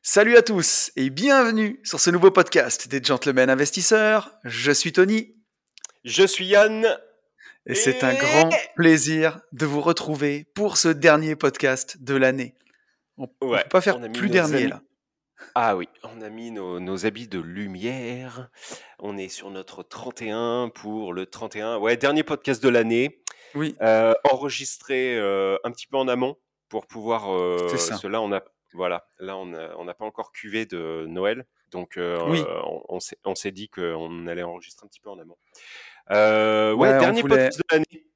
Salut à tous et bienvenue sur ce nouveau podcast des Gentlemen Investisseurs. Je suis Tony. Je suis Yann. Et c'est un grand plaisir de vous retrouver pour ce dernier podcast de l'année. On ne peut pas faire plus dernier là. Ah oui, on a mis nos habits de lumière. On est sur notre 31 pour le 31. Ouais, dernier podcast de l'année. Oui. Enregistré un petit peu en amont pour pouvoir. Cela, on a. Voilà. Là, on n'a pas encore cuvé de Noël, donc oui. on s'est dit qu'on allait enregistrer un petit peu en amont. Dernier podcast de l'année.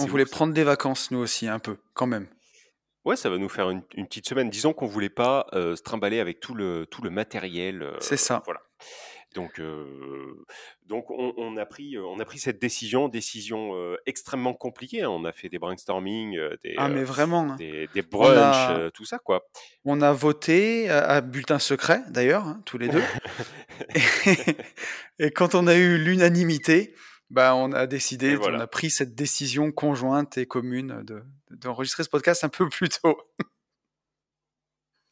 On voulait prendre des vacances nous aussi un peu, quand même. Ouais, ça va nous faire une petite semaine. Disons qu'on ne voulait pas se trimballer avec tout le matériel. C'est ça. Voilà. Donc on a pris cette décision extrêmement compliquée. Hein. On a fait des brainstorming, des brunchs, tout ça quoi. On a voté à bulletin secret d'ailleurs, hein, tous les deux. et quand on a eu l'unanimité, on a décidé, on a pris cette décision conjointe et commune d'enregistrer ce podcast un peu plus tôt.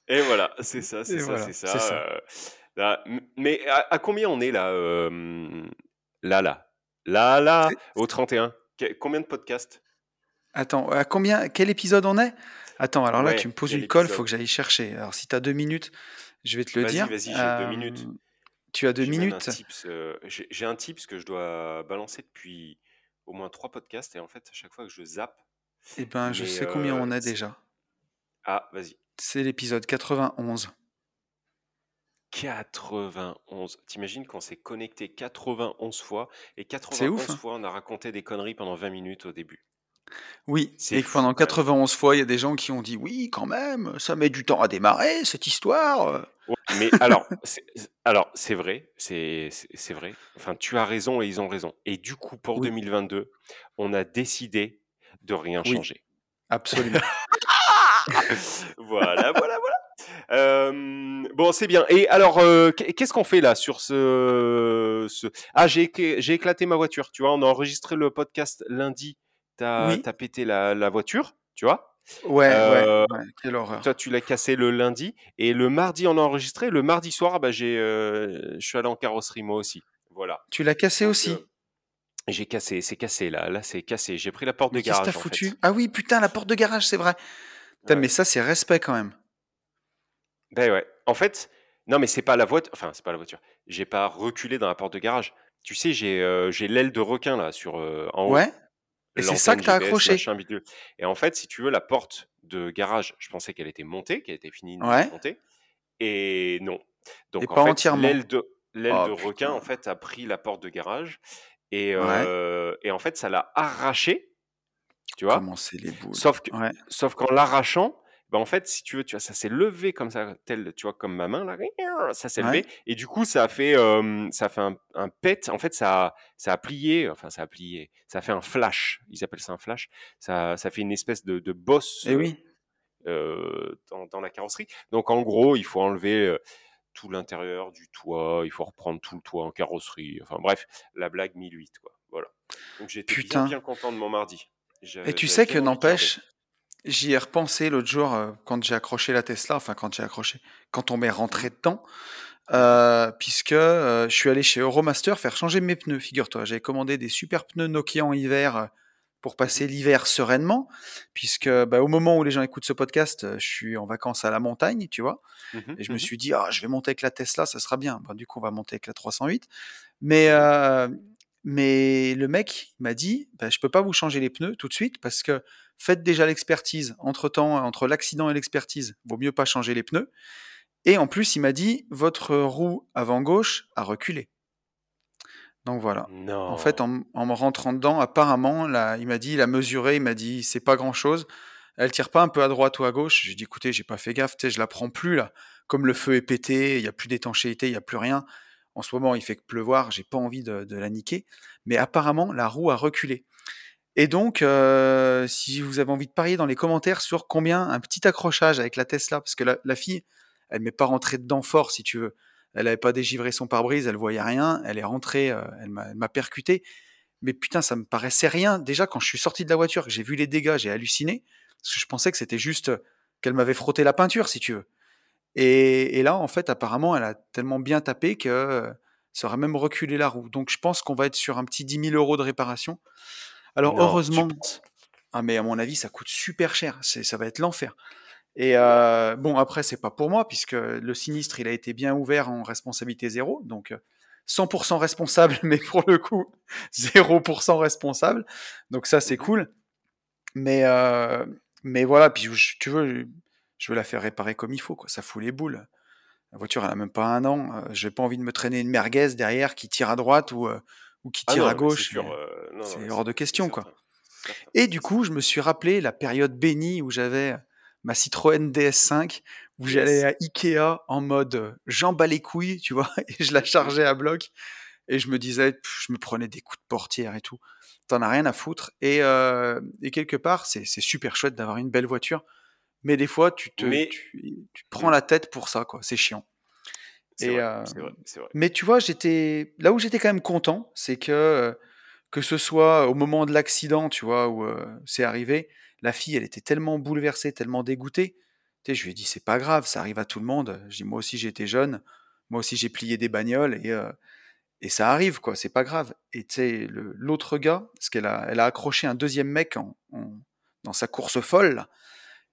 Et voilà, c'est ça. Là, mais à combien on est là au 31 ? Combien de podcasts ? Attends, à combien ? Quel épisode on est ? Attends, alors là, tu me poses une colle, il faut que j'aille chercher. Alors si tu as 2 minutes, je vais te le dire. Vas-y, j'ai 2 minutes. Tu as 2 minutes. J'ai un tips que je dois balancer depuis au moins 3 podcasts et en fait, à chaque fois que je zappe... je sais combien on a déjà. Ah, vas-y. C'est l'épisode 91. 91. T'imagines qu'on s'est connecté 91 fois et 91 fois on a raconté des conneries pendant 20 minutes au début. Oui, que pendant 91 fois, il y a des gens qui ont dit oui, quand même, ça met du temps à démarrer cette histoire. Ouais, mais c'est vrai, c'est vrai. Enfin, tu as raison et ils ont raison. Et du coup, pour 2022, on a décidé de rien changer. Absolument. Voilà. C'est bien. Et alors, qu'est-ce qu'on fait là sur ce... Ah, j'ai éclaté ma voiture, tu vois. On a enregistré le podcast lundi. T'as pété la voiture, tu vois. Ouais, quelle horreur. Toi, tu l'as cassé le lundi. Et le mardi, on a enregistré. Le mardi soir, je suis allé en carrosserie moi aussi. Voilà. Tu l'as cassé aussi ? J'ai cassé, c'est cassé là. Là, c'est cassé. J'ai pris la porte de garage. Qu'est-ce que t'as foutu ? Ah oui, putain, la porte de garage, c'est vrai. Putain, mais ça, c'est respect quand même. Ben ouais. En fait, non, mais c'est pas la voiture. Enfin, c'est pas la voiture. J'ai pas reculé dans la porte de garage. Tu sais, j'ai l'aile de requin là sur en haut. Ouais. Et c'est ça que t'as accroché. Et en fait, si tu veux, la porte de garage, je pensais qu'elle était montée, qu'elle était finie de monter. Et non. Donc, entièrement. L'aile de requin, en fait, a pris la porte de garage. Et en fait, ça l'a arrachée. Tu vois ? Comment c'est les boules. Sauf qu'en l'arrachant, en fait, si tu veux, tu vois, ça s'est levé comme ça, tel, tu vois, comme ma main, là, ça s'est levé. Et du coup, ça a fait un pet. En fait, ça a plié. Ça a fait un flash. Ils appellent ça un flash. Ça fait une espèce de bosse dans la carrosserie. Donc, en gros, il faut enlever tout l'intérieur du toit. Il faut reprendre tout le toit en carrosserie. Enfin, bref, la blague 1008, quoi. Voilà. Donc, j'étais bien content de mon mardi. Et tu sais que n'empêche... J'y ai repensé l'autre jour quand j'ai accroché la Tesla, quand on m'est rentré dedans, puisque je suis allé chez Euromaster faire changer mes pneus, figure-toi. J'avais commandé des super pneus Nokian hiver pour passer l'hiver sereinement, puisque au moment où les gens écoutent ce podcast, je suis en vacances à la montagne, tu vois, et je me suis dit, je vais monter avec la Tesla, ça sera bien. Du coup, on va monter avec la 308, mais le mec m'a dit, je peux pas vous changer les pneus tout de suite parce que faites déjà l'expertise. Entre l'accident et l'expertise, vaut mieux pas changer les pneus. Et en plus, il m'a dit, votre roue avant gauche a reculé. Donc voilà. Non. En fait, en me rentrant dedans, apparemment, il m'a mesuré, il m'a dit, c'est pas grand chose. Elle tire pas un peu à droite ou à gauche? J'ai dit, écoutez, j'ai pas fait gaffe, tu sais, je la prends plus là. Comme le feu est pété, il n'y a plus d'étanchéité, il n'y a plus rien. En ce moment, il fait que pleuvoir, j'ai pas envie de la niquer. Mais apparemment, la roue a reculé. Et donc, si vous avez envie de parier dans les commentaires sur combien un petit accrochage avec la Tesla, parce que la fille, elle m'est pas rentrée dedans fort, si tu veux. Elle n'avait pas dégivré son pare-brise, elle voyait rien, elle est rentrée, elle m'a percuté. Mais putain, ça me paraissait rien. Déjà, quand je suis sorti de la voiture, que j'ai vu les dégâts, j'ai halluciné. Parce que je pensais que c'était juste qu'elle m'avait frotté la peinture, si tu veux. Et là, en fait, apparemment, elle a tellement bien tapé que ça aurait même reculé la roue. Donc, je pense qu'on va être sur un petit 10 000 € de réparation. Alors, non, heureusement... Ah, mais à mon avis, ça coûte super cher. Ça va être l'enfer. Et bon, après, c'est pas pour moi, puisque le sinistre, il a été bien ouvert en responsabilité zéro. Donc, 100% responsable, mais pour le coup, 0% responsable. Donc, ça, c'est cool. Mais voilà, puis tu veux, je veux la faire réparer comme il faut, quoi. Ça fout les boules. La voiture, elle a même pas 1 an. J'ai pas envie de me traîner une merguez derrière qui tire à droite ou qui tire à gauche. C'est, sûr, non, c'est hors de question, quoi. Certain. Et du coup, je me suis rappelé la période bénie où j'avais ma Citroën DS5, où j'allais à Ikea en mode j'en bats les couilles, tu vois, et je la chargeais à bloc. Et je me disais, je me prenais des coups de portière et tout. T'en as rien à foutre. Et quelque part, c'est super chouette d'avoir une belle voiture. Mais des fois, tu te prends la tête pour ça, quoi. C'est chiant. C'est vrai. Mais tu vois, là où j'étais quand même content, c'est que ce soit au moment de l'accident, tu vois, où c'est arrivé, la fille, elle était tellement bouleversée, tellement dégoûtée. Tu sais, je lui ai dit, c'est pas grave, ça arrive à tout le monde. Je dis, moi aussi, j'étais jeune. Moi aussi, j'ai plié des bagnoles et ça arrive, quoi, c'est pas grave. Et tu sais, l'autre gars, parce qu'elle a accroché un deuxième mec dans sa course folle, là.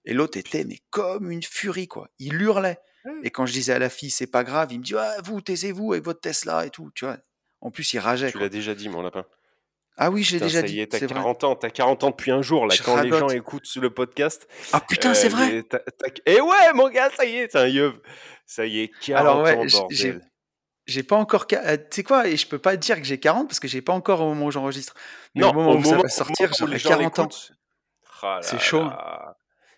Et l'autre était, mais comme une furie, quoi. Il hurlait. Et quand je disais à la fille, c'est pas grave, il me dit, ah, vous, taisez-vous avec votre Tesla et tout, tu vois. En plus, il rageait. Tu l'as déjà dit, mon lapin. Ah oui, je l'ai déjà dit. T'as 40 ans, t'as 40 ans depuis un jour, là, quand les gens écoutent le podcast. Ah putain, c'est vrai. Et ouais, mon gars, ça y est, t'es un yeuve. Ça y est, 40 ans, bordel. J'ai pas encore, tu sais quoi, et je peux pas dire que j'ai 40 parce que j'ai pas encore au moment où j'enregistre. Mais non, au moment où ça va sortir, j'aurai 40 ans. Ah là, c'est chaud. Là.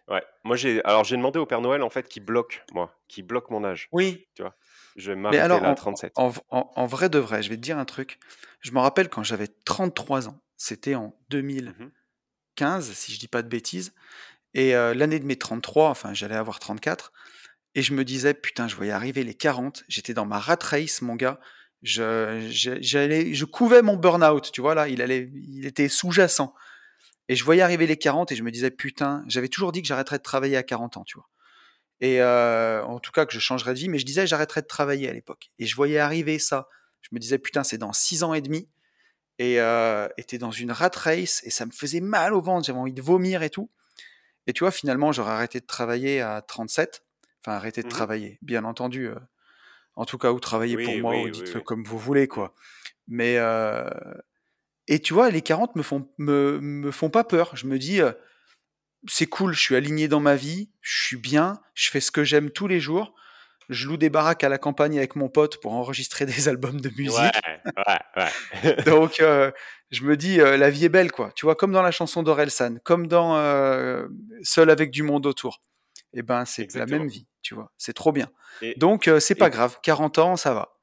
Ouais, moi j'ai demandé au Père Noël en fait qui bloque mon âge. Oui. Tu vois, je vais m'arrêter à 37. En vrai de vrai, je vais te dire un truc. Je me rappelle quand j'avais 33 ans, c'était en 2015 si je dis pas de bêtises, et l'année de mes 33, enfin j'allais avoir 34. Et je me disais, putain, je voyais arriver les 40, j'étais dans ma rat race, mon gars, je couvais mon burn-out, tu vois, là, il était sous-jacent. Et je voyais arriver les 40 et je me disais, putain, j'avais toujours dit que j'arrêterais de travailler à 40 ans, tu vois. Et en tout cas, que je changerais de vie, mais je disais, j'arrêterais de travailler à l'époque. Et je voyais arriver ça. Je me disais, putain, c'est dans 6 ans et demi. Et t'es dans une rat race et ça me faisait mal au ventre, j'avais envie de vomir et tout. Et tu vois, finalement, j'aurais arrêté de travailler à 37. Enfin, arrêter de travailler, bien entendu. En tout cas, ou travailler pour moi, ou dites-le comme vous voulez, quoi. Mais, et tu vois, les 40 me font pas peur. Je me dis, c'est cool, je suis aligné dans ma vie, je suis bien, je fais ce que j'aime tous les jours. Je loue des baraques à la campagne avec mon pote pour enregistrer des albums de musique. Ouais. Donc, je me dis, la vie est belle, quoi. Tu vois, comme dans la chanson d'Orelsan, comme dans Seul avec du monde autour. Et eh ben c'est exactement la même vie, tu vois, c'est trop bien. Donc c'est pas grave, 40 ans ça va.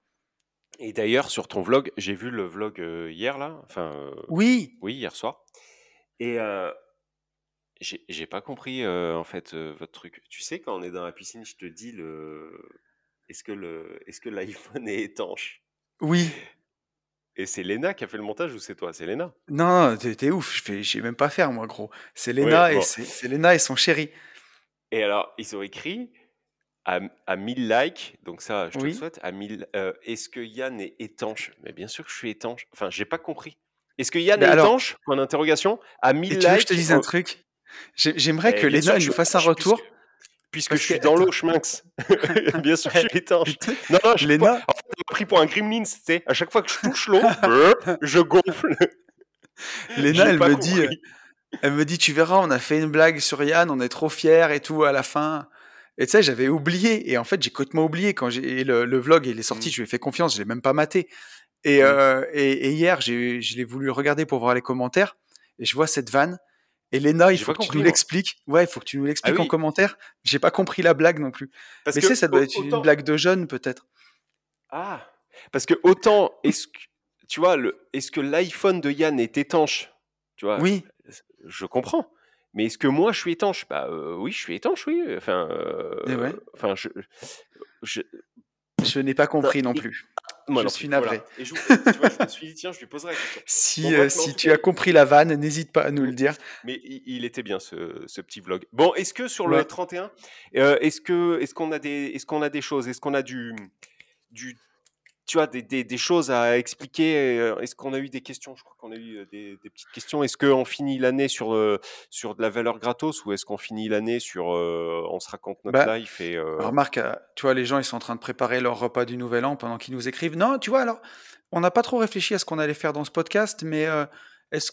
Et d'ailleurs sur ton vlog, j'ai vu le vlog hier là, enfin oui hier soir. Et j'ai pas compris en fait votre truc. Tu sais quand on est dans la piscine, je te dis est-ce que l'iPhone est étanche? Oui. Et c'est Léna qui a fait le montage ou c'est toi? C'est Léna. Non, t'es ouf, je sais même pas faire moi gros. C'est Léna et c'est Léna et son chéri. Et alors, ils ont écrit à 1000 likes, donc ça, je te le souhaite, à 1000, est-ce que Yann est étanche? Mais bien sûr que je suis étanche. Enfin, j'ai pas compris. Est-ce que Yann est étanche? Point d'interrogation. À 1000 likes. Tu veux que je te dise un truc? J'aimerais que Léna nous fasse un retour. Puisque je suis dans l'eau, Schminx. Bien sûr que je suis étanche. Non, Léna. En fait, elle m'a pris pour un gremlin, tu sais. À chaque fois que je touche l'eau, je gonfle. Léna, elle me dit. Elle me dit, tu verras, on a fait une blague sur Yann, on est trop fiers et tout à la fin. Et tu sais, j'avais oublié. Et en fait, j'ai complètement oublié. Quand le vlog, il est sorti, je lui ai fait confiance, je ne l'ai même pas maté. Et hier, je l'ai voulu regarder pour voir les commentaires. Et je vois cette vanne. Et Léna, il faut que tu nous l'expliques. Ouais, il faut que tu nous l'expliques en commentaire. J'ai pas compris la blague non plus. Parce que ça doit être une blague de jeune, peut-être. Ah, parce que autant, tu vois, est-ce que l'iPhone de Yann est étanche? Tu vois, oui. Je comprends. Mais est-ce que moi, je suis étanche? Bah oui, je suis étanche, oui. Enfin, je n'ai pas compris non plus. Moi, je suis navré. Voilà. Et tu vois, je me suis dit, tiens, je lui poserai la question. Si tu as compris la vanne, n'hésite pas à nous le dire. Mais il était bien, ce petit vlog. Bon, est-ce que sur le 31, est-ce qu'on a des choses? Est-ce qu'on a du tu as des choses à expliquer? Est-ce qu'on a eu des questions? Je crois qu'on a eu des petites questions. Est-ce qu'on finit l'année sur de la valeur gratos, ou est-ce qu'on finit l'année sur on se raconte notre life et, remarque, tu vois, les gens, ils sont en train de préparer leur repas du Nouvel An pendant qu'ils nous écrivent. Non, tu vois, alors, on n'a pas trop réfléchi à ce qu'on allait faire dans ce podcast, mais c'est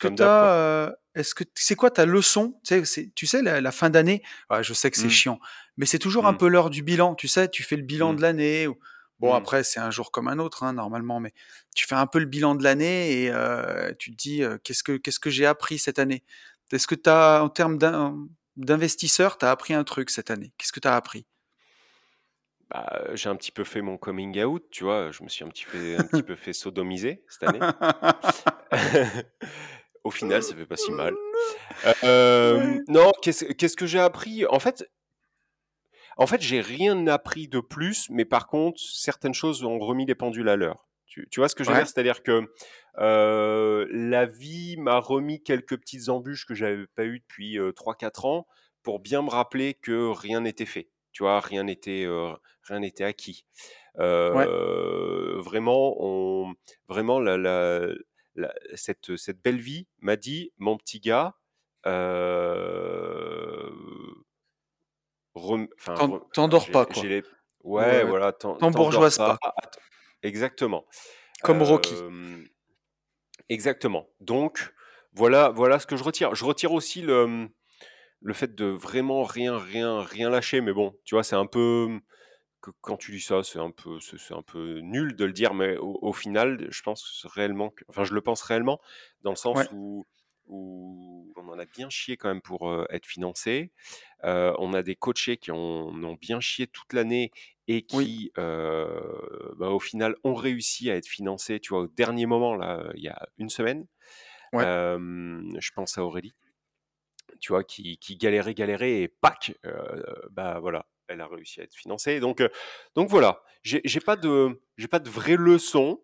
quoi ta leçon? Tu sais, la fin d'année, je sais que c'est chiant, mais c'est toujours un peu l'heure du bilan. Tu sais, tu fais le bilan de l'année ou... Bon, après, c'est un jour comme un autre, hein, normalement, mais tu fais un peu le bilan de l'année et tu te dis qu'est-ce que j'ai appris cette année? Est-ce que tu as, en termes d'investisseur, tu as appris un truc cette année? Qu'est-ce que tu as appris? J'ai un petit peu fait mon coming out, tu vois, je me suis un petit peu fait sodomiser cette année. Au final, ça fait pas si mal. Non, qu'est-ce que j'ai appris? En fait, j'ai rien appris de plus, mais par contre, certaines choses ont remis les pendules à l'heure. Tu vois ce que je veux dire? C'est-à-dire que la vie m'a remis quelques petites embûches que je n'avais pas eues depuis 3-4 ans pour bien me rappeler que rien n'était fait. Tu vois, rien n'était acquis. Vraiment, cette belle vie m'a dit, mon petit gars... t'endors pas, quoi. Voilà, t'embourgeoises pas. Exactement. Comme Rocky. Exactement. Donc, voilà ce que je retire. Je retire aussi le fait de vraiment rien lâcher. Mais bon, tu vois, c'est un peu... Quand tu dis ça, c'est un peu nul de le dire, mais au final, je pense réellement... je le pense réellement, dans le sens où on en a bien chié quand même pour être financé. On a des coachés qui ont bien chié toute l'année et qui, au final, ont réussi à être financés. Tu vois, au dernier moment, là, il y a une semaine, je pense à Aurélie, tu vois, qui galérait et pac, elle a réussi à être financée. Donc voilà, j'ai pas de vraie leçon.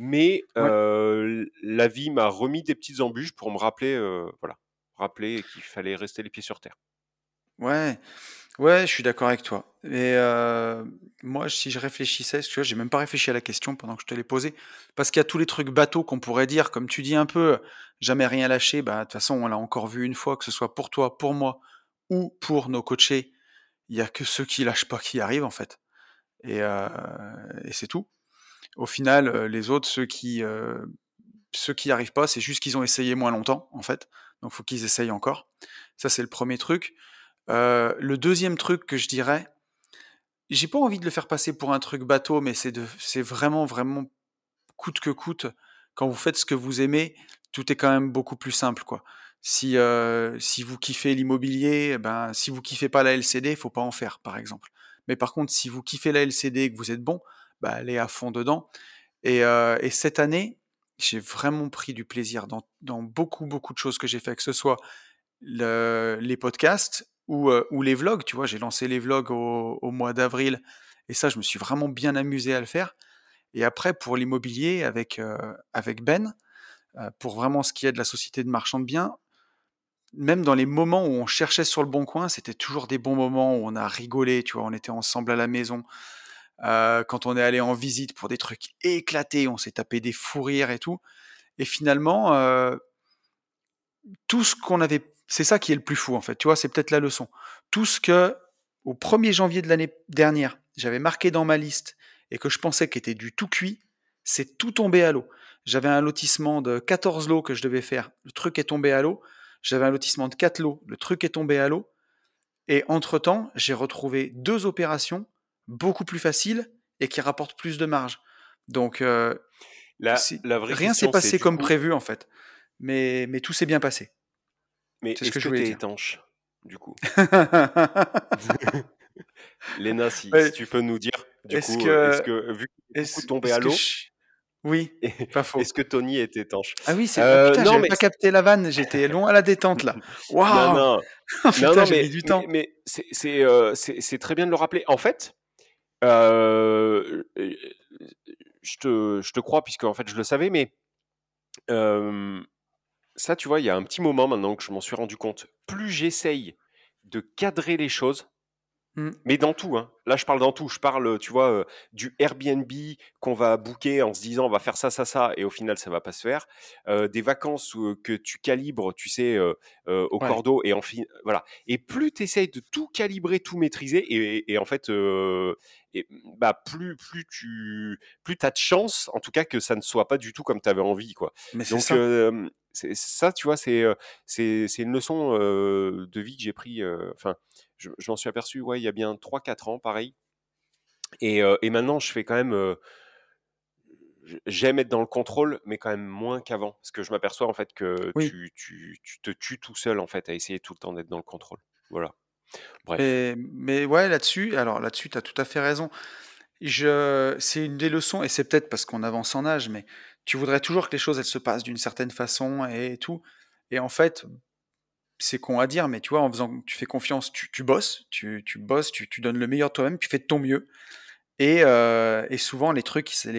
Mais la vie m'a remis des petites embûches pour me rappeler, rappeler qu'il fallait rester les pieds sur terre. Ouais, je suis d'accord avec toi. Et moi, si je réfléchissais, tu vois, j'ai même pas réfléchi à la question pendant que je te l'ai posée, parce qu'il y a tous les trucs bateaux qu'on pourrait dire, comme tu dis un peu, jamais rien lâcher. Bah, de toute façon, on l'a encore vu une fois, que ce soit pour toi, pour moi ou pour nos coachés, il y a que ceux qui lâchent pas qui arrivent en fait. Et c'est tout. Au final, les autres, ceux qui n'y arrivent pas, c'est juste qu'ils ont essayé moins longtemps, en fait. Donc, il faut qu'ils essayent encore. Ça, c'est le premier truc. Le deuxième truc que je dirais, j'ai pas envie de le faire passer pour un truc bateau, mais c'est vraiment, vraiment coûte que coûte. Quand vous faites ce que vous aimez, tout est quand même beaucoup plus simple, quoi. Si vous kiffez l'immobilier, si vous kiffez pas la LCD, il faut pas en faire, par exemple. Mais par contre, si vous kiffez la LCD et que vous êtes bon, aller à fond dedans. Et cette année, j'ai vraiment pris du plaisir dans beaucoup, beaucoup de choses que j'ai fait, que ce soit les podcasts ou les vlogs. Tu vois, j'ai lancé les vlogs au mois d'avril et ça, je me suis vraiment bien amusé à le faire. Et après, pour l'immobilier avec Ben, pour vraiment ce qui est de la société de marchand de biens, même dans les moments où on cherchait sur le bon coin, c'était toujours des bons moments où on a rigolé, tu vois, on était ensemble à la maison. Quand on est allé en visite pour des trucs éclatés, on s'est tapé des fous rires et tout. Et finalement, tout ce qu'on avait... C'est ça qui est le plus fou, en fait. Tu vois, c'est peut-être la leçon. Tout ce que, au 1er janvier de l'année dernière, j'avais marqué dans ma liste et que je pensais qu'était du tout cuit, c'est tout tombé à l'eau. J'avais un lotissement de 14 lots que je devais faire. Le truc est tombé à l'eau. J'avais un lotissement de 4 lots. Le truc est tombé à l'eau. Et entre-temps, j'ai retrouvé 2 opérations beaucoup plus facile et qui rapporte plus de marge. Donc, la vraie rien s'est passé comme prévu, en fait. Mais tout s'est bien passé. Mais c'est est-ce que t'es étanche, du coup? Léna, si tu peux nous dire, est-ce que tombé à l'eau, oui, pas faux. Est-ce que Tony est étanche? Ah oui, c'est putain, non, j'avais pas capté la vanne, j'étais loin à la détente là. Waouh. Non, putain, non, j'ai mis du temps. Mais c'est très bien de le rappeler. En fait, je te crois puisque en fait je le savais, mais ça, tu vois, il y a un petit moment maintenant que je m'en suis rendu compte. Plus j'essaye de cadrer les choses. Mais dans tout, hein. Là je parle dans tout, je parle, tu vois, du Airbnb qu'on va booker en se disant on va faire ça, ça, ça, et au final ça va pas se faire, des vacances que tu calibres, tu sais, au cordeau, et enfin, voilà. Et plus tu essayes de tout calibrer, tout maîtriser, et en fait, plus tu as de chance, en tout cas, que ça ne soit pas du tout comme tu avais envie, quoi. Mais donc, c'est ça. Ça, tu vois, c'est une leçon de vie que j'ai pris. Enfin, je m'en suis aperçu, il y a bien 3-4 ans, pareil. Et maintenant, je fais quand même... j'aime être dans le contrôle, mais quand même moins qu'avant. Parce que je m'aperçois, en fait, que tu te tues tout seul, en fait, à essayer tout le temps d'être dans le contrôle. Voilà. Bref. Mais ouais, là-dessus, tu as tout à fait raison. C'est une des leçons, et c'est peut-être parce qu'on avance en âge, mais... Tu voudrais toujours que les choses, elles se passent d'une certaine façon et tout. Et en fait, c'est con à dire, mais tu vois, tu fais confiance, tu bosses, tu donnes le meilleur de toi-même, tu fais de ton mieux. Et souvent, les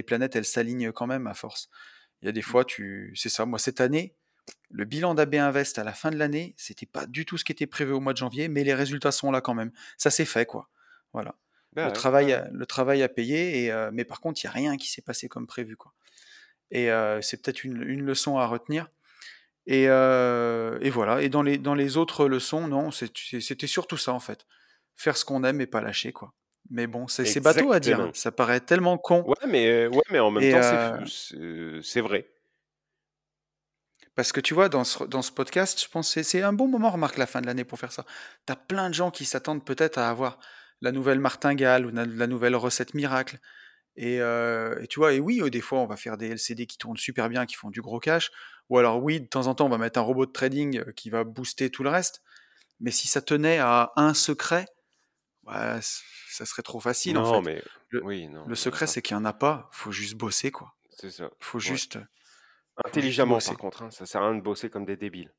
planètes, elles s'alignent quand même à force. Il y a des fois, c'est ça. Moi, cette année, le bilan d'AB Invest à la fin de l'année, c'était pas du tout ce qui était prévu au mois de janvier, mais les résultats sont là quand même. Ça s'est fait, quoi. Voilà. Le travail à payer, mais par contre, il n'y a rien qui s'est passé comme prévu, quoi. Et c'est peut-être une leçon à retenir. Et voilà. Et dans les autres leçons, non, c'était surtout ça, en fait. Faire ce qu'on aime et pas lâcher, quoi. Mais bon, c'est bateau à dire. Ça paraît tellement con. Ouais, mais en même temps, c'est vrai. Parce que tu vois, dans ce podcast, je pense que c'est un bon moment, remarque, la fin de l'année pour faire ça. T'as plein de gens qui s'attendent peut-être à avoir la nouvelle martingale ou la nouvelle recette miracle. Et tu vois, et oui, des fois, on va faire des LCD qui tournent super bien, qui font du gros cash. Ou alors, oui, de temps en temps, on va mettre un robot de trading qui va booster tout le reste. Mais si ça tenait à un secret, bah, ça serait trop facile, non, en fait. Mais... Le secret, c'est qu'il n'y en a pas. Il faut juste bosser, quoi. C'est ça. Il faut juste... Intelligemment, par contre. Ça ne sert à rien de bosser comme des débiles.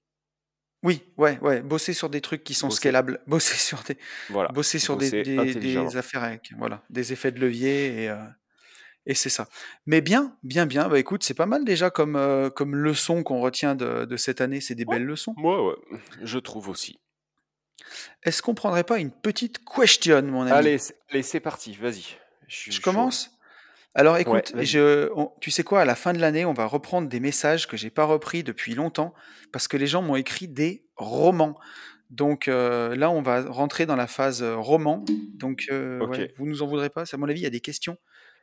Oui, ouais. Bosser sur des trucs qui sont scalables. Bosser sur des... Voilà. Bosser sur des affaires avec... Voilà. Des effets de levier Et c'est ça. Mais bien. Bah écoute, c'est pas mal déjà comme leçon qu'on retient de cette année. C'est des belles leçons. Ouais. Je trouve aussi. Est-ce qu'on prendrait pas une petite question, mon ami ? Allez, c'est parti. Vas-y. Je commence ? Alors écoute, tu sais quoi, à la fin de l'année, on va reprendre des messages que j'ai pas repris depuis longtemps parce que les gens m'ont écrit des romans. Donc là, on va rentrer dans la phase roman. Donc vous nous en voudrez pas. À mon avis, il y a des questions.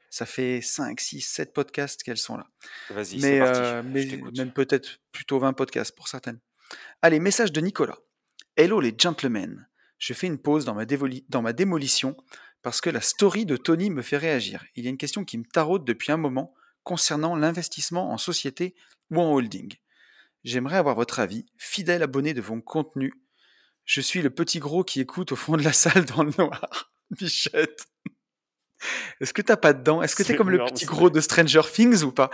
Ça fait 5, 6, 7 podcasts qu'elles sont là. Vas-y, c'est parti. Mais même peut-être plutôt 20 podcasts pour certaines. Allez, message de Nicolas. Hello les gentlemen. Je fais une pause dans ma démolition parce que la story de Tony me fait réagir. Il y a une question qui me taraude depuis un moment concernant l'investissement en société ou en holding. J'aimerais avoir votre avis, fidèle abonné de vos contenus. Je suis le petit gros qui écoute au fond de la salle dans le noir. Bichette. Est-ce que t'as pas de dents ? Est-ce que t'es comme le petit gros de Stranger Things ou pas ?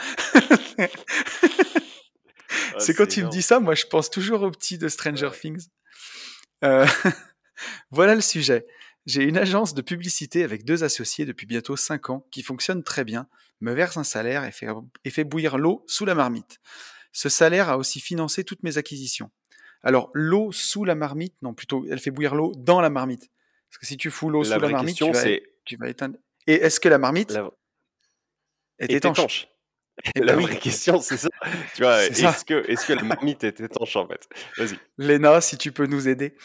C'est quand tu me dis ça, moi je pense toujours au petit de Stranger Things. Voilà le sujet. J'ai une agence de publicité avec 2 associés depuis bientôt 5 ans qui fonctionne très bien, me verse un salaire et fait bouillir l'eau sous la marmite. Ce salaire a aussi financé toutes mes acquisitions. Alors l'eau sous la marmite, non plutôt elle fait bouillir l'eau dans la marmite. Parce que si tu fous l'eau sous la marmite, tu vas éteindre. Et est-ce que la marmite est étanche ? La vraie question, c'est ça. Tu vois, est-ce que la marmite est étanche, en fait ? Vas-y. Léna, si tu peux nous aider.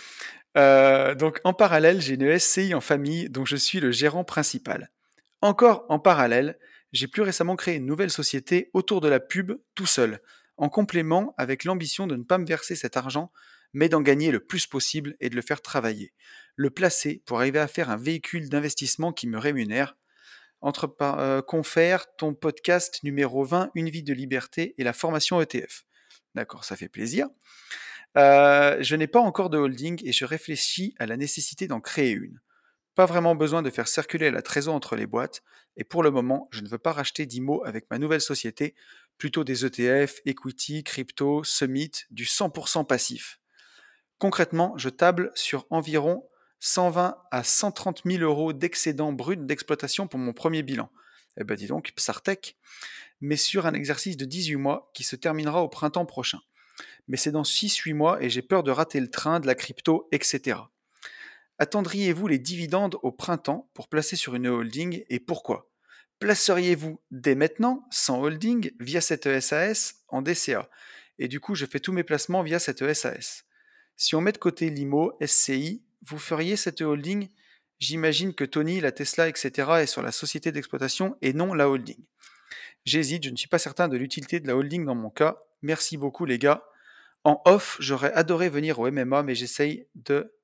Donc, en parallèle, j'ai une SCI en famille dont je suis le gérant principal. Encore en parallèle, j'ai plus récemment créé une nouvelle société autour de la pub, tout seul, en complément avec l'ambition de ne pas me verser cet argent, mais d'en gagner le plus possible et de le faire travailler. Le placer pour arriver à faire un véhicule d'investissement qui me rémunère. Confère ton podcast numéro 20, Une vie de liberté et la formation ETF. D'accord, ça fait plaisir. Je n'ai pas encore de holding et je réfléchis à la nécessité d'en créer une. Pas vraiment besoin de faire circuler la trésor entre les boîtes et pour le moment, je ne veux pas racheter d'IMO avec ma nouvelle société, plutôt des ETF, equity, crypto, summit, du 100% passif. Concrètement, je table sur environ 120 à 130 000 euros d'excédent brut d'exploitation pour mon premier bilan. Eh ben dis donc, Psartec, mais sur un exercice de 18 mois qui se terminera au printemps prochain. Mais c'est dans 6-8 mois et j'ai peur de rater le train, de la crypto, etc. Attendriez-vous les dividendes au printemps pour placer sur une holding et pourquoi ? Placeriez-vous dès maintenant, sans holding, via cette SAS en DCA ? Et du coup, je fais tous mes placements via cette SAS. Si on met de côté l'IMO, SCI, vous feriez cette holding ? J'imagine que Tony, la Tesla, etc. est sur la société d'exploitation et non la holding. J'hésite, je ne suis pas certain de l'utilité de la holding dans mon cas. Merci beaucoup les gars. En off, j'aurais adoré venir au MMA, mais j'essaye de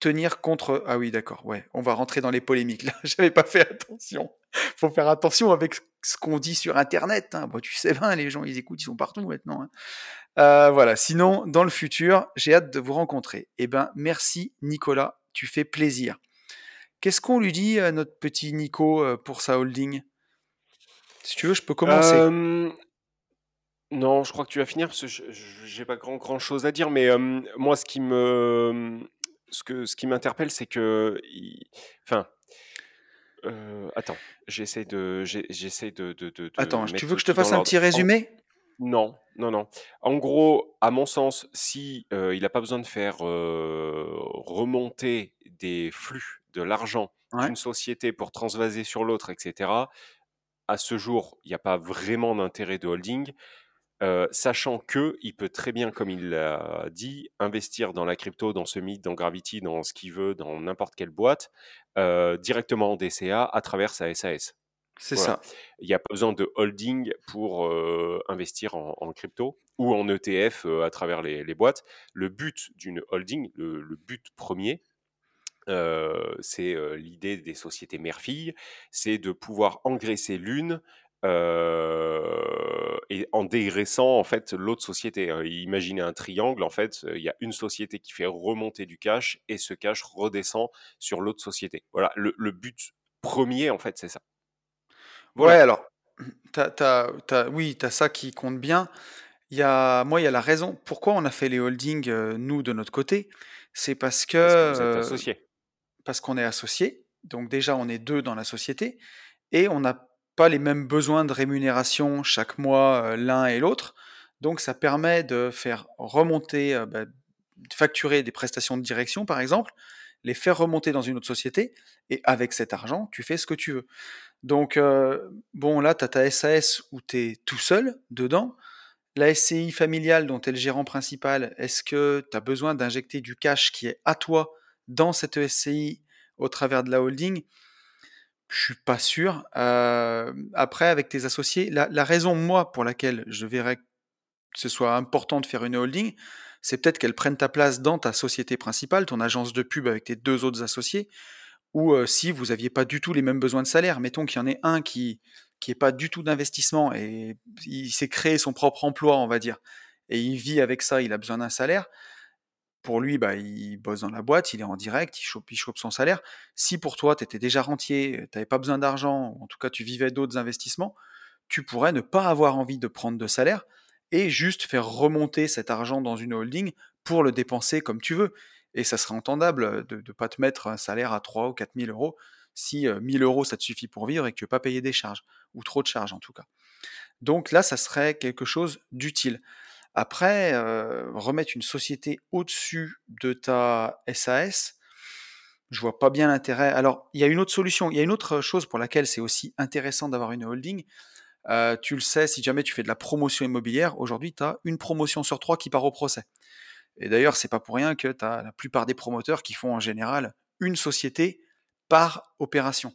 tenir contre... Ah oui, d'accord, ouais, on va rentrer dans les polémiques là. J'avais pas fait attention. Faut faire attention avec ce qu'on dit sur Internet. Hein. Bon, tu sais bien, les gens, ils écoutent, ils sont partout maintenant. Hein. Voilà, sinon, dans le futur, j'ai hâte de vous rencontrer. Eh ben, merci Nicolas, tu fais plaisir. Qu'est-ce qu'on lui dit à notre petit Nico pour sa holding ? Si tu veux, je peux commencer. Non, je crois que tu vas finir parce que j'ai pas grand chose à dire. Mais moi, ce qui m'interpelle, c'est que, enfin, attends, j'essaie de. Attends, tu veux que je te fasse un petit résumé ? Non. En gros, à mon sens, si il n'a pas besoin de faire remonter des flux de l'argent d'une société pour transvaser sur l'autre, etc., à ce jour, il n'y a pas vraiment d'intérêt de holding, sachant qu'il peut très bien, comme il l'a dit, investir dans la crypto, dans Summit, dans Gravity, dans ce qu'il veut, dans n'importe quelle boîte, directement en DCA à travers sa SAS. C'est voilà. Ça. Il n'y a pas besoin de holding pour investir en crypto ou en ETF à travers les boîtes. Le but d'une holding, le but premier, c'est l'idée des sociétés mère-fille, c'est de pouvoir engraisser l'une et en dégraissant en fait l'autre société. Imaginez un triangle, en fait, il y a une société qui fait remonter du cash et ce cash redescend sur l'autre société. Voilà, le but premier, en fait, c'est ça. Voilà. Ouais, alors, t'as ça qui compte bien. Il y a la raison. Pourquoi on a fait les holdings, nous, de notre côté ? C'est parce qu'on est associés. Donc déjà, on est deux dans la société et on n'a pas les mêmes besoins de rémunération chaque mois, l'un et l'autre. Donc ça permet de faire remonter, facturer des prestations de direction, par exemple, les faire remonter dans une autre société et avec cet argent, tu fais ce que tu veux. Donc, bon, là, tu as ta SAS où tu es tout seul dedans. La SCI familiale dont tu es le gérant principal, est-ce que tu as besoin d'injecter du cash qui est à toi dans cette SCI au travers de la holding ? Je ne suis pas sûr. Après, avec tes associés, la raison, moi, pour laquelle je verrais que ce soit important de faire une holding, c'est peut-être qu'elle prenne ta place dans ta société principale, ton agence de pub avec tes deux autres associés, ou si vous n'aviez pas du tout les mêmes besoins de salaire. Mettons qu'il y en ait un qui n'ait pas du tout d'investissement et il s'est créé son propre emploi, on va dire, et il vit avec ça, il a besoin d'un salaire. Pour lui, il bosse dans la boîte, il est en direct, il chope son salaire. Si pour toi, tu étais déjà rentier, tu n'avais pas besoin d'argent, en tout cas tu vivais d'autres investissements, tu pourrais ne pas avoir envie de prendre de salaire et juste faire remonter cet argent dans une holding pour le dépenser comme tu veux. Et ça serait entendable de ne pas te mettre un salaire à 3 ou 4 000 euros si 1 000 euros ça te suffit pour vivre et que tu ne veux pas payer des charges, ou trop de charges en tout cas. Donc là, ça serait quelque chose d'utile. Après, remettre une société au-dessus de ta SAS, je vois pas bien l'intérêt. Alors, il y a une autre solution, il y a une autre chose pour laquelle c'est aussi intéressant d'avoir une holding. Tu le sais, si jamais tu fais de la promotion immobilière, aujourd'hui, tu as une promotion sur 3 qui part au procès. Et d'ailleurs, c'est pas pour rien que tu as la plupart des promoteurs qui font en général une société par opération.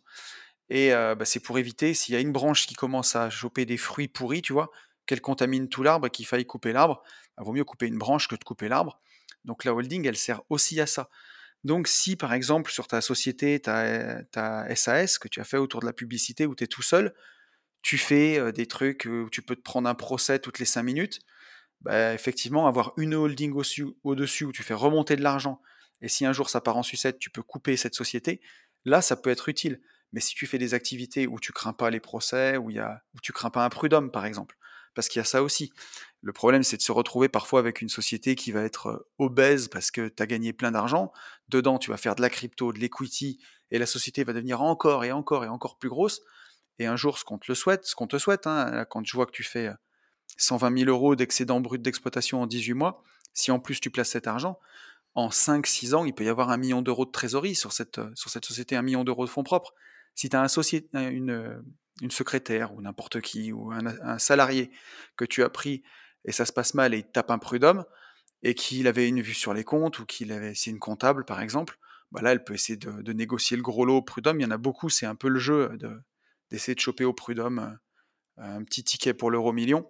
Et c'est pour éviter, s'il y a une branche qui commence à choper des fruits pourris, tu vois, qu'elle contamine tout l'arbre et qu'il faille couper l'arbre, il vaut mieux couper une branche que de couper l'arbre. Donc la holding, elle sert aussi à ça. Donc si, par exemple, sur ta société, ta SAS que tu as fait autour de la publicité où tu es tout seul, tu fais des trucs où tu peux te prendre un procès toutes les 5 minutes, bah, effectivement, avoir une holding au-dessus où tu fais remonter de l'argent, et si un jour ça part en sucette, tu peux couper cette société, là, ça peut être utile. Mais si tu fais des activités où tu crains pas les procès, où tu crains pas un prud'homme, par exemple, parce qu'il y a ça aussi. Le problème, c'est de se retrouver parfois avec une société qui va être obèse parce que tu as gagné plein d'argent. Dedans, tu vas faire de la crypto, de l'equity, et la société va devenir encore et encore et encore plus grosse. Et un jour, ce qu'on te souhaite, hein, quand je vois que tu fais 120 000 € d'excédent brut d'exploitation en 18 mois, si en plus tu places cet argent, en 5-6 ans, il peut y avoir 1 million d'euros de trésorerie sur cette société, 1 million d'euros de fonds propres. Si tu as une secrétaire ou n'importe qui, ou un salarié que tu as pris et ça se passe mal et il te tape un prud'homme et qu'il avait une vue sur les comptes ou c'est une comptable par exemple, bah là elle peut essayer de négocier le gros lot au prud'homme. Il y en a beaucoup, c'est un peu le jeu d'essayer de choper au prud'homme un petit ticket pour l'euro million.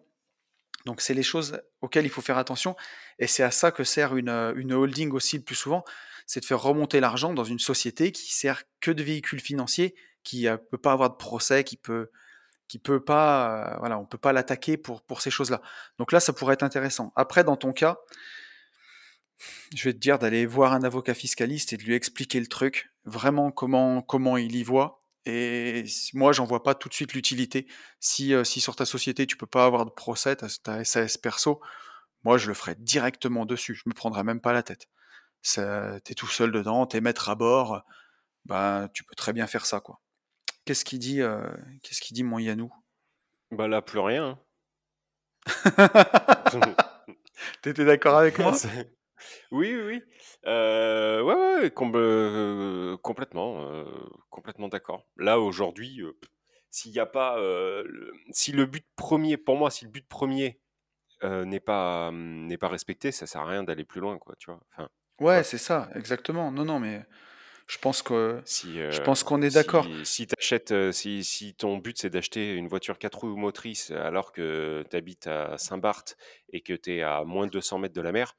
Donc c'est les choses auxquelles il faut faire attention et c'est à ça que sert une holding aussi le plus souvent, c'est de faire remonter l'argent dans une société qui sert que de véhicule financier, qui ne peut pas avoir de procès, qui peut pas, voilà, on ne peut pas l'attaquer pour ces choses-là. Donc là, ça pourrait être intéressant. Après, dans ton cas, je vais te dire d'aller voir un avocat fiscaliste et de lui expliquer le truc, vraiment comment il y voit. Et moi, j'en vois pas tout de suite l'utilité. Si sur ta société, tu peux pas avoir de procès, ta SAS perso, moi, je le ferais directement dessus. Je me prendrais même pas la tête. T'es tout seul dedans, t'es maître à bord, bah, tu peux très bien faire ça, quoi. Qu'est-ce qu'il dit mon Yannou? Bah là, plus rien. T'étais d'accord avec moi? Oui. Ouais, complètement d'accord. Là, aujourd'hui, s'il n'y a pas... si le but premier, pour moi, n'est pas respecté, ça ne sert à rien d'aller plus loin, quoi, tu vois. Enfin, ouais, c'est ça, exactement. Non, mais... Je pense qu'on est d'accord. Si ton but c'est d'acheter une voiture 4 roues motrice alors que tu habites à Saint-Barth et que tu es à moins de 200 mètres de la mer,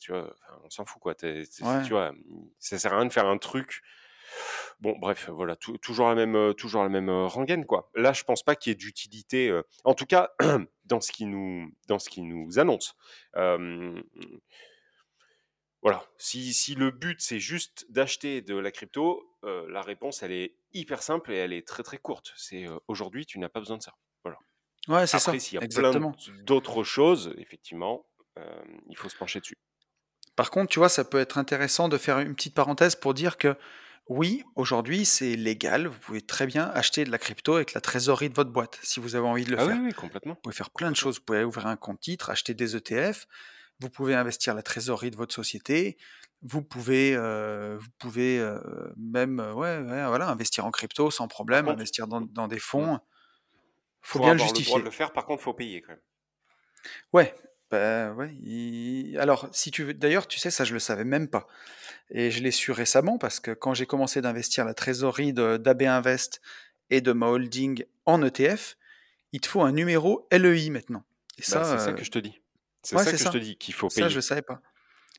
tu vois, on s'en fout, quoi. Ouais. Tu vois, ça sert à rien de faire un truc. Bon, bref, voilà, toujours la même rengaine, quoi. Là, je pense pas qu'il y ait d'utilité, en tout cas, dans ce qui nous annonce. Voilà, si le but c'est juste d'acheter de la crypto, la réponse elle est hyper simple et elle est très très courte. C'est aujourd'hui tu n'as pas besoin de ça. Voilà. Ouais, c'est ça. Après, s'il y a exactement plein d'autres choses, effectivement, il faut se pencher dessus. Par contre, tu vois, ça peut être intéressant de faire une petite parenthèse pour dire que oui, aujourd'hui c'est légal, vous pouvez très bien acheter de la crypto avec la trésorerie de votre boîte si vous avez envie de le faire. Oui, complètement. Vous pouvez faire plein de choses, vous pouvez ouvrir un compte titre, acheter des ETF. Vous pouvez investir la trésorerie de votre société. Vous pouvez même, voilà, investir en crypto sans problème, bon, investir dans des fonds. Faut bien le justifier. Avoir le droit de le faire. Par contre, faut payer quand même. Ouais, bah ouais. Alors, si tu veux, d'ailleurs, tu sais, ça, je le savais même pas, et je l'ai su récemment parce que quand j'ai commencé d'investir la trésorerie d'AB Invest et de ma holding en ETF, il te faut un numéro LEI maintenant. Et ça, c'est ça que je te dis. C'est ça que je te dis, qu'il faut payer. Ça, je ne savais pas.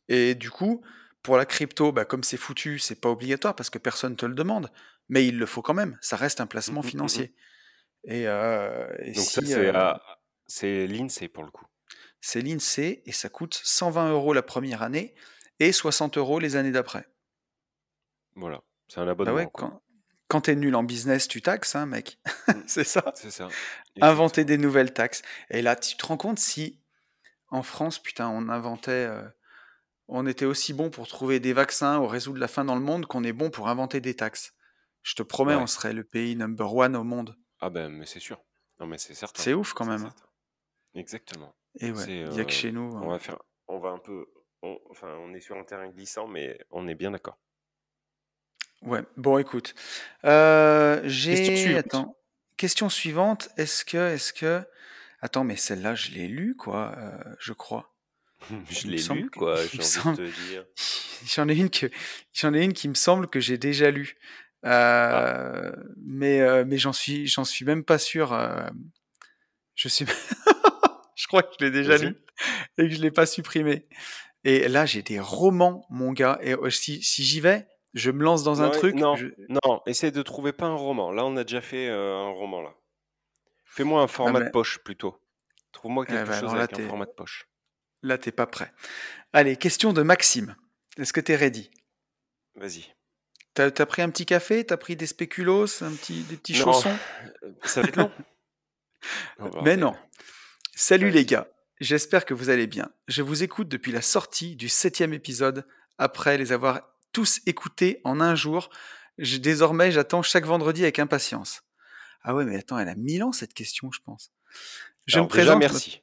Et du coup, pour la crypto, bah, comme c'est foutu, ce n'est pas obligatoire parce que personne ne te le demande, mais il le faut quand même. Ça reste un placement financier. Et donc si, ça, c'est l'INSEE pour le coup. C'est l'INSEE et ça coûte 120 € la première année et 60 € les années d'après. Voilà, c'est un abonnement. Bah ouais, quand t'es nul en business, tu taxes, hein, mec. C'est ça. Inventer des nouvelles taxes. Et là, tu te rends compte si... En France, putain, on inventait... on était aussi bon pour trouver des vaccins ou résoudre la faim dans le monde qu'on est bon pour inventer des taxes. Je te promets, ouais. On serait le pays #1 au monde. Ah ben, mais c'est sûr. Non, mais c'est certain. C'est ouf, quand même. Hein. Exactement. Et ouais, il n'y a que chez nous... Hein. On est sur un terrain glissant, mais on est bien d'accord. Ouais, bon, écoute. Question suivante. Est-ce que... Attends, mais celle-là, je l'ai lue, quoi, je crois. J'ai envie de te dire. J'en ai une qui me semble que j'ai déjà lue. Mais j'en suis même pas sûr. Je crois que je l'ai déjà lue et que je l'ai pas supprimée. Et là, j'ai des romans, mon gars. Et si j'y vais, je me lance dans un truc. Non, essaie de trouver pas un roman. Là, on a déjà fait un roman, là. Fais-moi un format de poche, plutôt. Trouve-moi quelque chose là, avec un format de poche. Là, t'es pas prêt. Allez, question de Maxime. Est-ce que t'es ready? Vas-y. T'as pris un petit café? T'as pris des spéculos? Des petits chaussons? Ça va être long. Mais non. Salut les gars, j'espère que vous allez bien. Je vous écoute depuis la sortie du 7e épisode, après les avoir tous écoutés en un jour. Désormais, j'attends chaque vendredi avec impatience. Ah ouais, mais attends, elle a 1000 ans cette question, je pense. Alors, je me présente. Merci.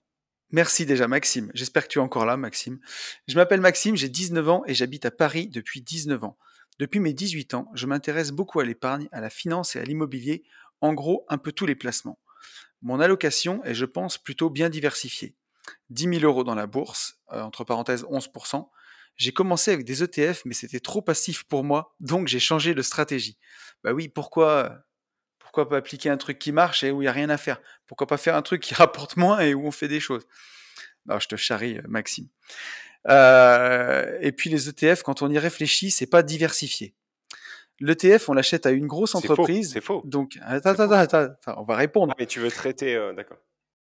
Merci déjà, Maxime. J'espère que tu es encore là, Maxime. Je m'appelle Maxime, j'ai 19 ans et j'habite à Paris depuis 19 ans. Depuis mes 18 ans, je m'intéresse beaucoup à l'épargne, à la finance et à l'immobilier, en gros, un peu tous les placements. Mon allocation est, je pense, plutôt bien diversifiée. 10 000 euros dans la bourse, entre parenthèses 11%. J'ai commencé avec des ETF, mais c'était trop passif pour moi, donc j'ai changé de stratégie. Bah oui, pourquoi pas appliquer un truc qui marche et où il n'y a rien à faire? Pourquoi pas faire un truc qui rapporte moins et où on fait des choses? Non, je te charrie, Maxime. Et puis les ETF, quand on y réfléchit, c'est pas diversifié. L'ETF, on l'achète à une grosse entreprise. C'est faux. Donc, attends, on va répondre. Ah, mais tu veux traiter, d'accord.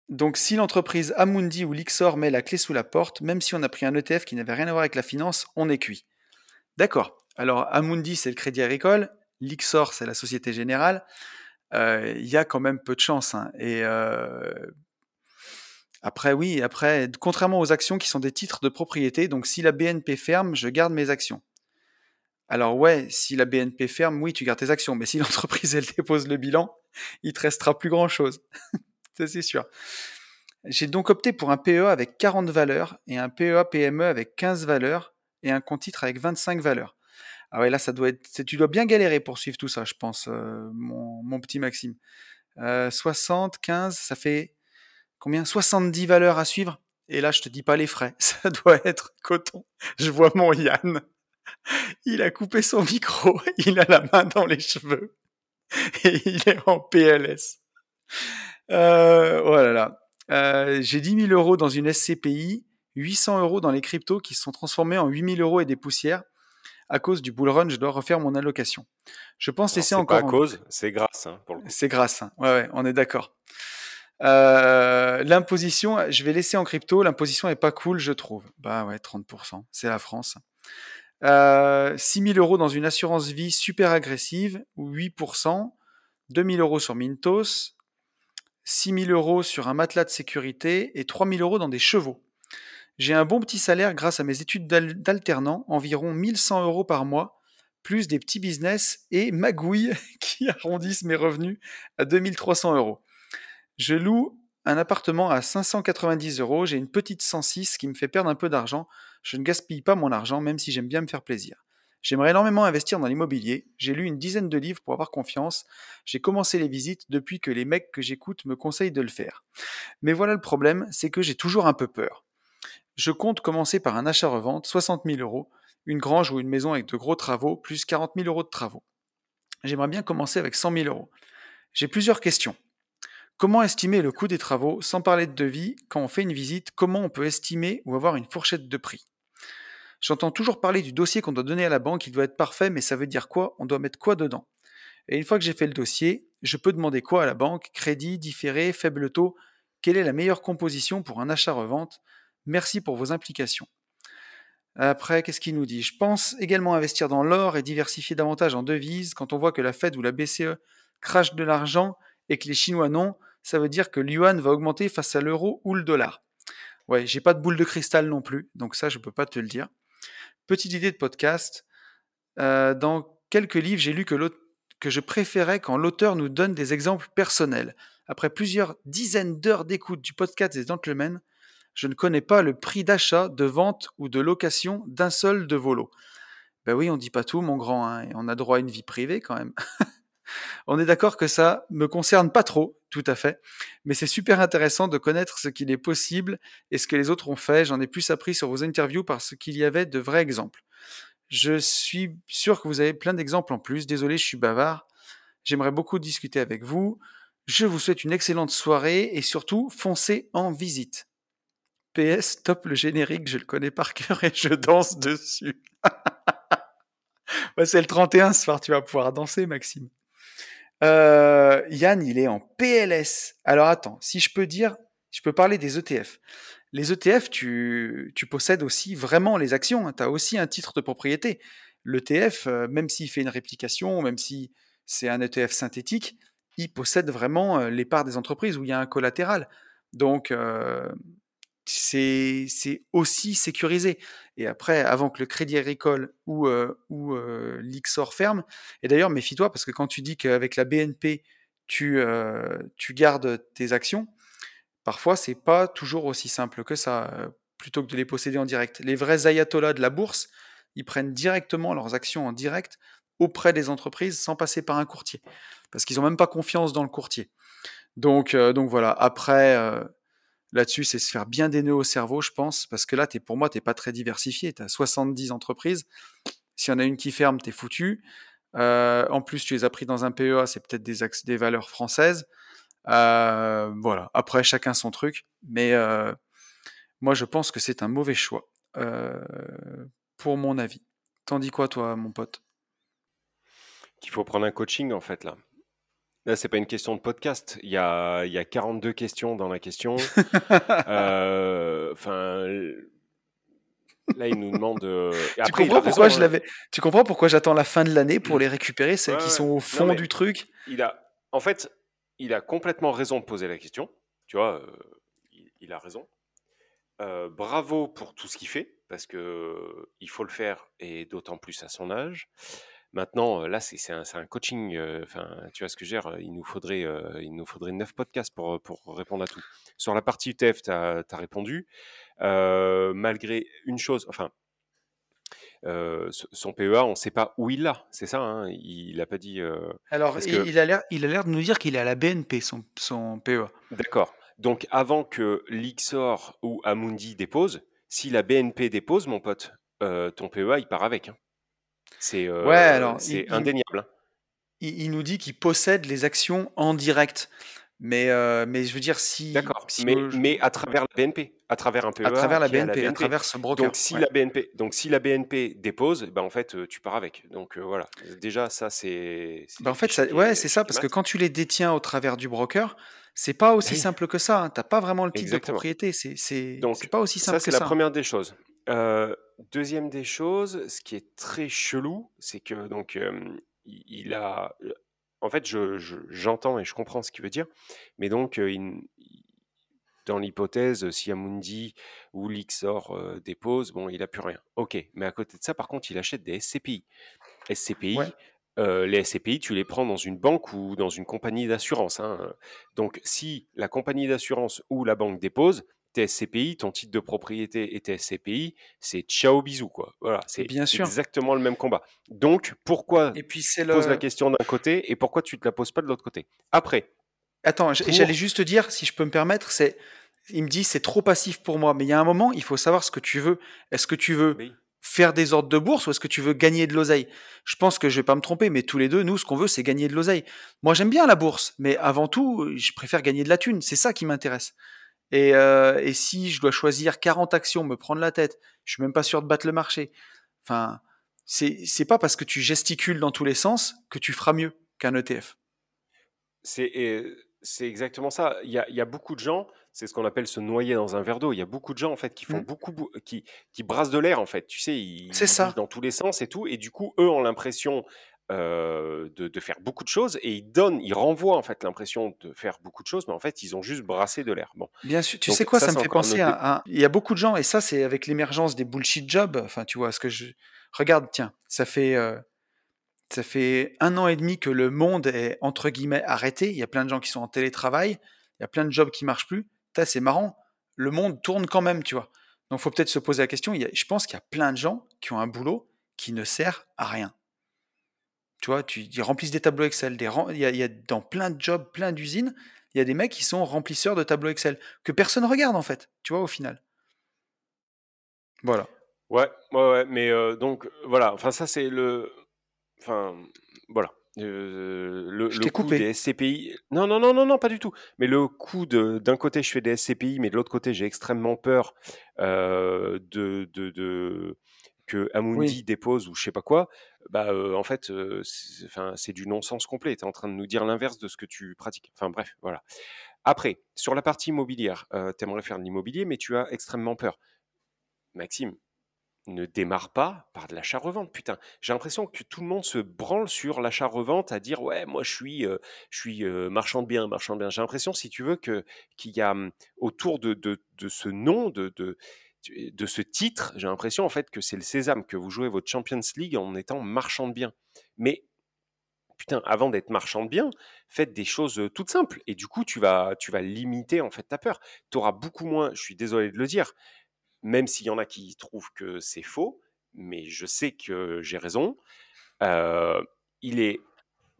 Donc, si l'entreprise Amundi ou Lixor met la clé sous la porte, même si on a pris un ETF qui n'avait rien à voir avec la finance, on est cuit. D'accord. Alors, Amundi, c'est le Crédit Agricole. Lixor, c'est la Société Générale. Y a quand même peu de chance. Hein. Et après, contrairement aux actions qui sont des titres de propriété, donc si la BNP ferme, je garde mes actions. Alors ouais, si la BNP ferme, oui, tu gardes tes actions, mais si l'entreprise, elle dépose le bilan, il te restera plus grand-chose. Ça, c'est sûr. J'ai donc opté pour un PEA avec 40 valeurs et un PEA PME avec 15 valeurs et un compte titre avec 25 valeurs. Ah ouais, là, ça doit être... Tu dois bien galérer pour suivre tout ça, je pense, mon petit Maxime. 60, 15, ça fait combien? 70 valeurs à suivre. Et là, je te dis pas les frais. Ça doit être coton. Je vois mon Yann. Il a coupé son micro. Il a la main dans les cheveux. Et il est en PLS. J'ai 10 000 euros dans une SCPI, 800 euros dans les cryptos qui se sont transformés en 8 000 euros et des poussières. À cause du bull run, je dois refaire mon allocation. Je pense laisser encore... C'est pas à cause, c'est grâce. Hein, pour le coup. C'est grâce, hein. Ouais, on est d'accord. L'imposition, je vais laisser en crypto. L'imposition n'est pas cool, je trouve. Bah ouais, 30%, c'est la France. 6 000 euros dans une assurance vie super agressive, 8%, 2 000 euros sur Mintos, 6 000 euros sur un matelas de sécurité et 3 000 euros dans des chevaux. J'ai un bon petit salaire grâce à mes études d'alternant, environ 1100 euros par mois, plus des petits business et magouilles qui arrondissent mes revenus à 2300 euros. Je loue un appartement à 590 euros, j'ai une petite 106 qui me fait perdre un peu d'argent. Je ne gaspille pas mon argent, même si j'aime bien me faire plaisir. J'aimerais énormément investir dans l'immobilier. J'ai lu une dizaine de livres pour avoir confiance. J'ai commencé les visites depuis que les mecs que j'écoute me conseillent de le faire. Mais voilà le problème, c'est que j'ai toujours un peu peur. Je compte commencer par un achat-revente, 60 000 euros, une grange ou une maison avec de gros travaux, plus 40 000 euros de travaux. J'aimerais bien commencer avec 100 000 euros. J'ai plusieurs questions. Comment estimer le coût des travaux, sans parler de devis, quand on fait une visite, comment on peut estimer ou avoir une fourchette de prix? J'entends toujours parler du dossier qu'on doit donner à la banque, il doit être parfait, mais ça veut dire quoi? On doit mettre quoi dedans? Et une fois que j'ai fait le dossier, je peux demander quoi à la banque? Crédit, différé, faible taux? Quelle est la meilleure composition pour un achat-revente? Merci pour vos implications. Après, qu'est-ce qu'il nous dit? Je pense également investir dans l'or et diversifier davantage en devises. Quand on voit que la Fed ou la BCE crachent de l'argent et que les Chinois non, ça veut dire que le yuan va augmenter face à l'euro ou le dollar. Ouais, j'ai pas de boule de cristal non plus, donc ça, je peux pas te le dire. Petite idée de podcast. Dans quelques livres, j'ai lu que je préférais quand l'auteur nous donne des exemples personnels. Après plusieurs dizaines d'heures d'écoute du podcast des Gentlemen, je ne connais pas le prix d'achat, de vente ou de location d'un seul de vos lots. Ben oui, on ne dit pas tout, mon grand, hein, et on a droit à une vie privée quand même. On est d'accord que ça ne me concerne pas trop, tout à fait, mais c'est super intéressant de connaître ce qu'il est possible et ce que les autres ont fait. J'en ai plus appris sur vos interviews parce qu'il y avait de vrais exemples. Je suis sûr que vous avez plein d'exemples en plus. Désolé, je suis bavard. J'aimerais beaucoup discuter avec vous. Je vous souhaite une excellente soirée et surtout, foncez en visite. PS, stop le générique, je le connais par cœur et je danse dessus. Ouais, c'est le 31 ce soir, tu vas pouvoir danser, Maxime. Yann, il est en PLS. Alors attends, si je peux dire, Je peux parler des ETF. Les ETF, tu possèdes aussi vraiment les actions, hein. Tu as aussi un titre de propriété. L'ETF, même s'il fait une réplication, même si c'est un ETF synthétique, il possède vraiment les parts des entreprises où il y a un collatéral. Donc, c'est aussi sécurisé. Et après, avant que le Crédit Agricole ou Lixor ferme, et d'ailleurs, méfie-toi, parce que quand tu dis qu'avec la BNP, tu gardes tes actions, parfois, c'est pas toujours aussi simple que ça, plutôt que de les posséder en direct. Les vrais ayatollahs de la bourse, ils prennent directement leurs actions en direct auprès des entreprises sans passer par un courtier, parce qu'ils n'ont même pas confiance dans le courtier. Donc voilà, après, là-dessus, c'est se faire bien des nœuds au cerveau, je pense, parce que là, pour moi, tu n'es pas très diversifié. Tu as 70 entreprises. S'il y en a une qui ferme, tu es foutu. En plus, tu les as pris dans un PEA, c'est peut-être des valeurs françaises. Voilà, après, chacun son truc. Mais moi, je pense que c'est un mauvais choix, pour mon avis. T'en dis quoi, toi, mon pote ? Qu'il faut prendre un coaching, en fait, là. Là, c'est pas une question de podcast. Il y a 42 questions dans la question. Là, il nous demande... Après, tu comprends pourquoi j'attends la fin de l'année pour les récupérer, celles qui sont au fond du truc. En fait, il a complètement raison de poser la question. Tu vois, il a raison. Bravo pour tout ce qu'il fait, parce qu'il faut le faire, et d'autant plus à son âge. Maintenant, là, c'est un coaching. Tu vois ce que je veux dire, il nous faudrait 9 podcasts pour répondre à tout. Sur la partie ETF, tu as répondu. Malgré une chose, son PEA, on ne sait pas où il l'a. C'est ça, hein, il n'a pas dit... Alors, il a l'air de nous dire qu'il est à la BNP, son PEA. D'accord. Donc, avant que Lixor ou Amundi dépose, si la BNP dépose, mon pote, ton PEA, il part avec, hein. C'est indéniable. Il nous dit qu'il possède les actions en direct. Mais je veux dire, si... D'accord, mais à travers la BNP, à travers un PEA. À travers la BNP, à travers ce broker. Donc, si la BNP dépose, ben, en fait, tu pars avec. Donc, voilà. Déjà, ça, c'est ben, en fait, c'est ça, parce que quand tu les détiens au travers du broker, c'est pas aussi simple que ça, hein. T'as pas vraiment le titre de propriété. Donc, c'est pas aussi simple que ça. Ça, c'est la première des choses. Deuxième des choses, ce qui est très chelou, c'est que donc il a, en fait, j'entends et je comprends ce qu'il veut dire, mais donc dans l'hypothèse si Amundi ou Lixor dépose, bon, il a plus rien. Ok, mais à côté de ça, par contre, il achète des SCPI. Les SCPI, tu les prends dans une banque ou dans une compagnie d'assurance, hein. Donc, si la compagnie d'assurance ou la banque dépose, tes SCPI, ton titre de propriété et tes SCPI, c'est ciao bisous, quoi. Voilà, c'est exactement le même combat. Donc, pourquoi poses la question d'un côté et pourquoi tu ne te la poses pas de l'autre côté ? Après. Attends, j'allais juste te dire, si je peux me permettre, il me dit c'est trop passif pour moi. Mais il y a un moment, il faut savoir ce que tu veux. Est-ce que tu veux faire des ordres de bourse ou est-ce que tu veux gagner de l'oseille ? Je pense que je ne vais pas me tromper, mais tous les deux, nous, ce qu'on veut, c'est gagner de l'oseille. Moi, j'aime bien la bourse, mais avant tout, je préfère gagner de la thune. C'est ça qui m'intéresse. Et si je dois choisir 40 actions, me prendre la tête, je suis même pas sûr de battre le marché. Enfin, c'est pas parce que tu gesticules dans tous les sens que tu feras mieux qu'un ETF. C'est exactement ça. Il y a beaucoup de gens, c'est ce qu'on appelle se noyer dans un verre d'eau. Il y a beaucoup de gens en fait qui font beaucoup, qui brassent de l'air en fait. Tu sais, ils bougent dans tous les sens et tout. Et du coup, eux ont l'impression de faire beaucoup de choses et ils renvoient en fait l'impression de faire beaucoup de choses, mais en fait ils ont juste brassé de l'air. Bon. Bien sûr, tu sais quoi, ça me fait penser à il y a beaucoup de gens, et ça c'est avec l'émergence des bullshit jobs, enfin tu vois, ce que je regarde, tiens, ça fait 1 an et demi que le monde est entre guillemets arrêté, il y a plein de gens qui sont en télétravail, il y a plein de jobs qui marchent plus, c'est marrant, le monde tourne quand même, tu vois, donc faut peut-être se poser la question, je pense qu'il y a plein de gens qui ont un boulot qui ne sert à rien. Tu vois, ils remplissent des tableaux Excel. Il y a dans plein de jobs, plein d'usines, il y a des mecs qui sont remplisseurs de tableaux Excel que personne regarde en fait. Tu vois, au final. Voilà. Ouais. Mais donc voilà. Enfin, ça c'est le. Enfin, voilà. Le coût des SCPI. Non, pas du tout. Mais le coût d'un côté, je fais des SCPI, mais de l'autre côté, j'ai extrêmement peur que Amundi dépose ou je sais pas quoi. En fait, c'est du non-sens complet. Tu es en train de nous dire l'inverse de ce que tu pratiques. Enfin, bref, voilà. Après, sur la partie immobilière, tu aimerais faire de l'immobilier, mais tu as extrêmement peur. Maxime, ne démarre pas par de l'achat-revente. Putain, j'ai l'impression que tout le monde se branle sur l'achat-revente à dire « Ouais, moi, je suis marchand de biens, marchand de biens. » J'ai l'impression, si tu veux, qu'il y a autour de ce nom, de ce titre, j'ai l'impression en fait que c'est le sésame, que vous jouez votre Champions League en étant marchand de biens. Mais putain, avant d'être marchand de biens, faites des choses toutes simples. Et du coup, tu vas limiter en fait ta peur. Tu auras beaucoup moins, je suis désolé de le dire, même s'il y en a qui trouvent que c'est faux, mais je sais que j'ai raison, il est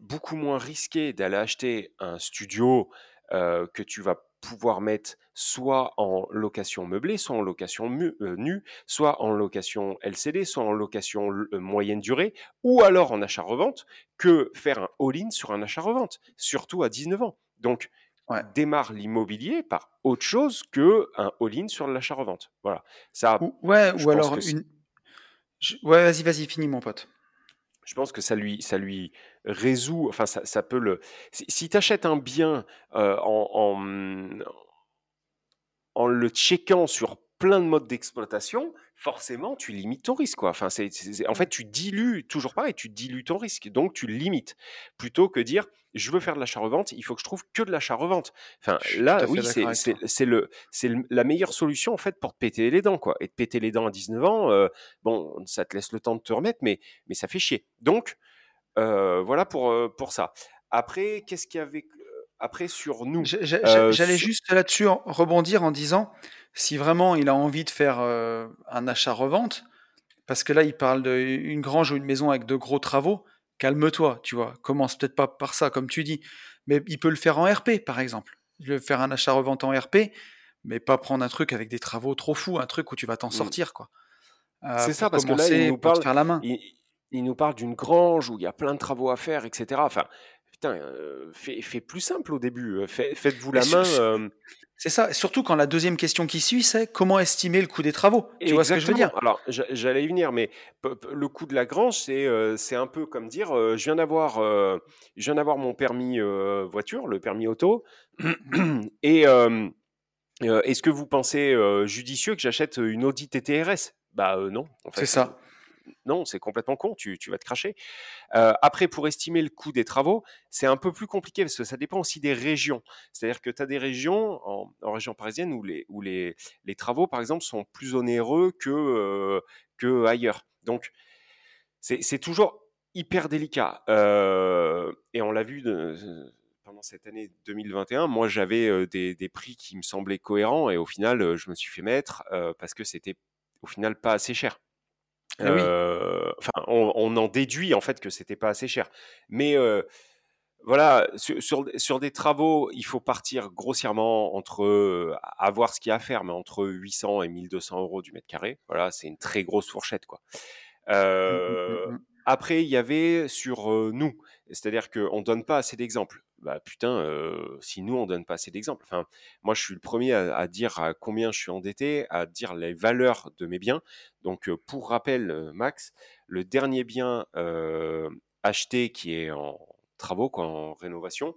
beaucoup moins risqué d'aller acheter un studio que tu vas pouvoir mettre soit en location meublée, soit en location nue, soit en location LCD, soit en location moyenne durée, ou alors en achat-revente, que faire un all-in sur un achat-revente, surtout à 19 ans. Donc, ouais. Démarre l'immobilier par autre chose qu'un all-in sur l'achat-revente. Voilà. Ça, vas-y, finis mon pote. Je pense que ça lui résout, enfin, ça peut le... Si tu achètes un bien en le checkant sur plein de modes d'exploitation, forcément, tu limites ton risque, quoi. Enfin, en fait, tu dilues, toujours pareil, tu dilues ton risque, donc tu limites. Plutôt que dire, je veux faire de l'achat-revente, il faut que je trouve que de l'achat-revente. Enfin, là, oui, c'est la meilleure solution, en fait, pour te péter les dents, quoi. Et te péter les dents à 19 ans, bon, ça te laisse le temps de te remettre, mais ça fait chier. Donc, voilà pour ça. Après, qu'est-ce qu'il y avait... Après, sur nous... J'allais juste là-dessus rebondir en disant, si vraiment il a envie de faire un achat-revente, parce que là, il parle d'une grange ou une maison avec de gros travaux, calme-toi, tu vois. Commence peut-être pas par ça, comme tu dis. Mais il peut le faire en RP, par exemple. Le faire un achat-revente en RP, mais pas prendre un truc avec des travaux trop fous, un truc où tu vas t'en sortir, quoi. C'est ça, parce que là, il nous parle... Faire la main. Il nous parle d'une grange où il y a plein de travaux à faire, etc. Enfin... Putain, fais plus simple au début, faites-vous la main. C'est ça, surtout quand la deuxième question qui suit, c'est comment estimer le coût des travaux. Tu vois ce que je veux dire ? Alors, j'allais y venir, mais le coût de la grange, c'est un peu comme dire, je viens d'avoir mon permis voiture, le permis auto, et est-ce que vous pensez judicieux que j'achète une Audi TTRS ? Bah non, en fait. C'est ça. Non, c'est complètement con, tu vas te cracher. Après, pour estimer le coût des travaux, c'est un peu plus compliqué parce que ça dépend aussi des régions. C'est-à-dire que tu as des régions, en région parisienne, où les travaux, par exemple, sont plus onéreux que ailleurs. Donc, c'est toujours hyper délicat. Et on l'a vu... Pendant cette année 2021, moi, j'avais des prix qui me semblaient cohérents et au final, je me suis fait mettre parce que c'était au final pas assez cher. Enfin, on en déduit en fait que c'était pas assez cher, mais voilà, sur des travaux, il faut partir grossièrement entre à voir ce qu'il y a à faire, mais entre 800 et 1 200 € du mètre carré. Voilà, c'est une très grosse fourchette, quoi. Après, il y avait sur nous, c'est-à-dire qu'on donne pas assez d'exemples. Bah putain, si nous on donne pas assez d'exemples, enfin, moi je suis le premier à dire à combien je suis endetté, à dire les valeurs de mes biens. Donc pour rappel, Max, le dernier bien acheté qui est en travaux, quoi, en rénovation,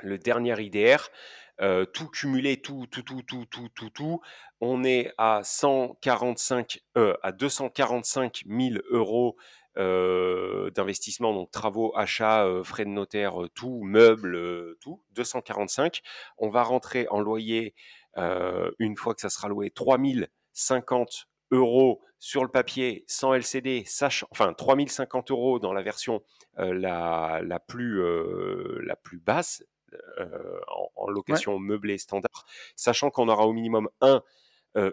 le dernier IDR, tout cumulé, tout, on est à 245 000 euros d'investissement, donc travaux, achats, frais de notaire, tout, meubles, tout, 245. On va rentrer en loyer, une fois que ça sera loué, 3 050 € sur le papier, sans LCD, enfin 3 050 € dans la version la plus basse, en location meublée standard, sachant qu'on aura au minimum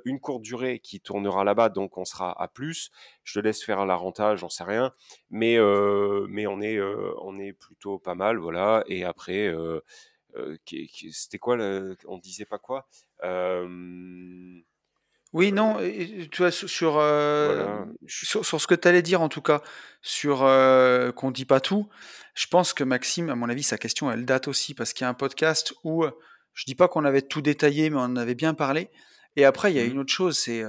une courte durée qui tournera là-bas, donc on sera à plus. Je te laisse faire la renta, j'en sais rien, mais on est plutôt pas mal, voilà. Et après, c'était quoi on disait pas quoi Oui, non, tu vois, voilà. sur ce que tu allais dire, en tout cas, sur qu'on ne dit pas tout, je pense que Maxime, à mon avis, sa question, elle date aussi, parce qu'il y a un podcast où, je ne dis pas qu'on avait tout détaillé, mais on en avait bien parlé. Et après, il y a une autre chose, c'est,